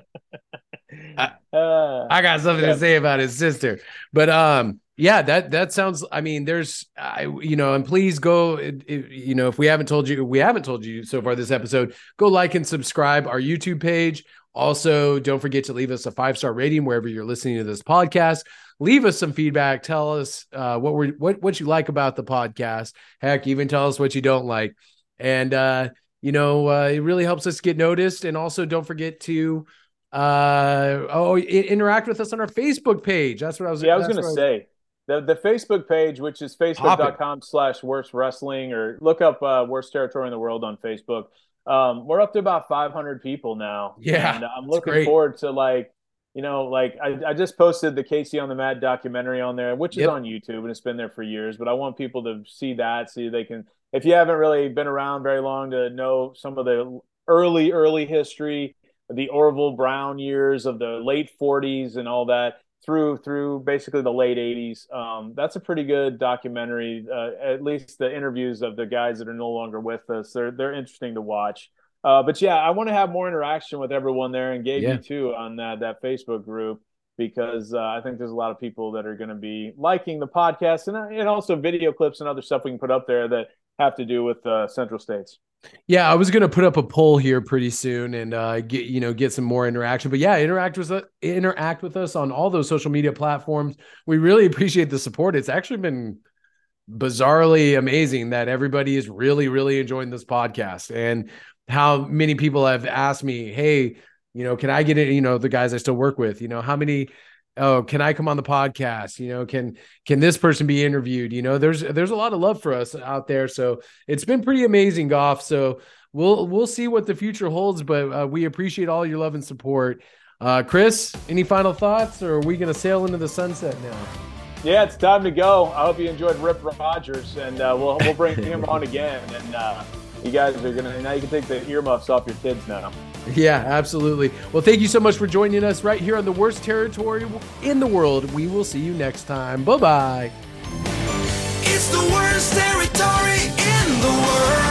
I, uh, I got something yeah. to say about his sister. But, um, yeah, that that sounds. I mean, there's, I, you know, and please go. It, it, you know, if we haven't told you, we haven't told you so far this episode. Go like and subscribe our YouTube page. Also, don't forget to leave us a five star rating wherever you're listening to this podcast. Leave us some feedback. Tell us uh, what we what what you like about the podcast. Heck, even tell us what you don't like. And uh, you know, uh, it really helps us get noticed. And also, don't forget to uh, oh interact with us on our Facebook page. That's what I was. Yeah, I was going to say. The the Facebook page, which is facebook.com slash worst wrestling, or look up uh, worst territory in the world on Facebook. Um, we're up to about five hundred people now. Yeah. And I'm looking forward to, like, you know, like I, I just posted the Casey on the Mat documentary on there, which yep. is on YouTube, and it's been there for years. But I want people to see that. See, they can, if you haven't really been around very long to know some of the early, early history, the Orville Brown years of the late forties and all that. Through through basically the late eighties, um, that's a pretty good documentary. Uh, at least the interviews of the guys that are no longer with us, they're they're interesting to watch. Uh, but yeah, I want to have more interaction with everyone there, and Gabe, yeah. you too, on that that Facebook group, because uh, I think there's a lot of people that are going to be liking the podcast, and and also video clips and other stuff we can put up there that have to do with uh, Central States. Yeah, I was going to put up a poll here pretty soon and uh, get, you know, get some more interaction. But yeah, interact with, us, interact with us on all those social media platforms. We really appreciate the support. It's actually been bizarrely amazing that everybody is really, really enjoying this podcast, and how many people have asked me, hey, you know, can I get it? You know, the guys I still work with, you know, how many, oh, can I come on the podcast? You know, can, can this person be interviewed? You know, there's, there's a lot of love for us out there. So it's been pretty amazing, Goff. So we'll, we'll see what the future holds, but uh, we appreciate all your love and support. Uh, Chris, any final thoughts, or are we going to sail into the sunset now? Yeah, it's time to go. I hope you enjoyed Rip Rogers, and uh, we'll, we'll bring him on again. And uh, you guys are going to, now you can take the earmuffs off your kids now. Yeah, absolutely. Well, thank you so much for joining us right here on the worst territory in the world. We will see you next time. Bye-bye. It's the worst territory in the world.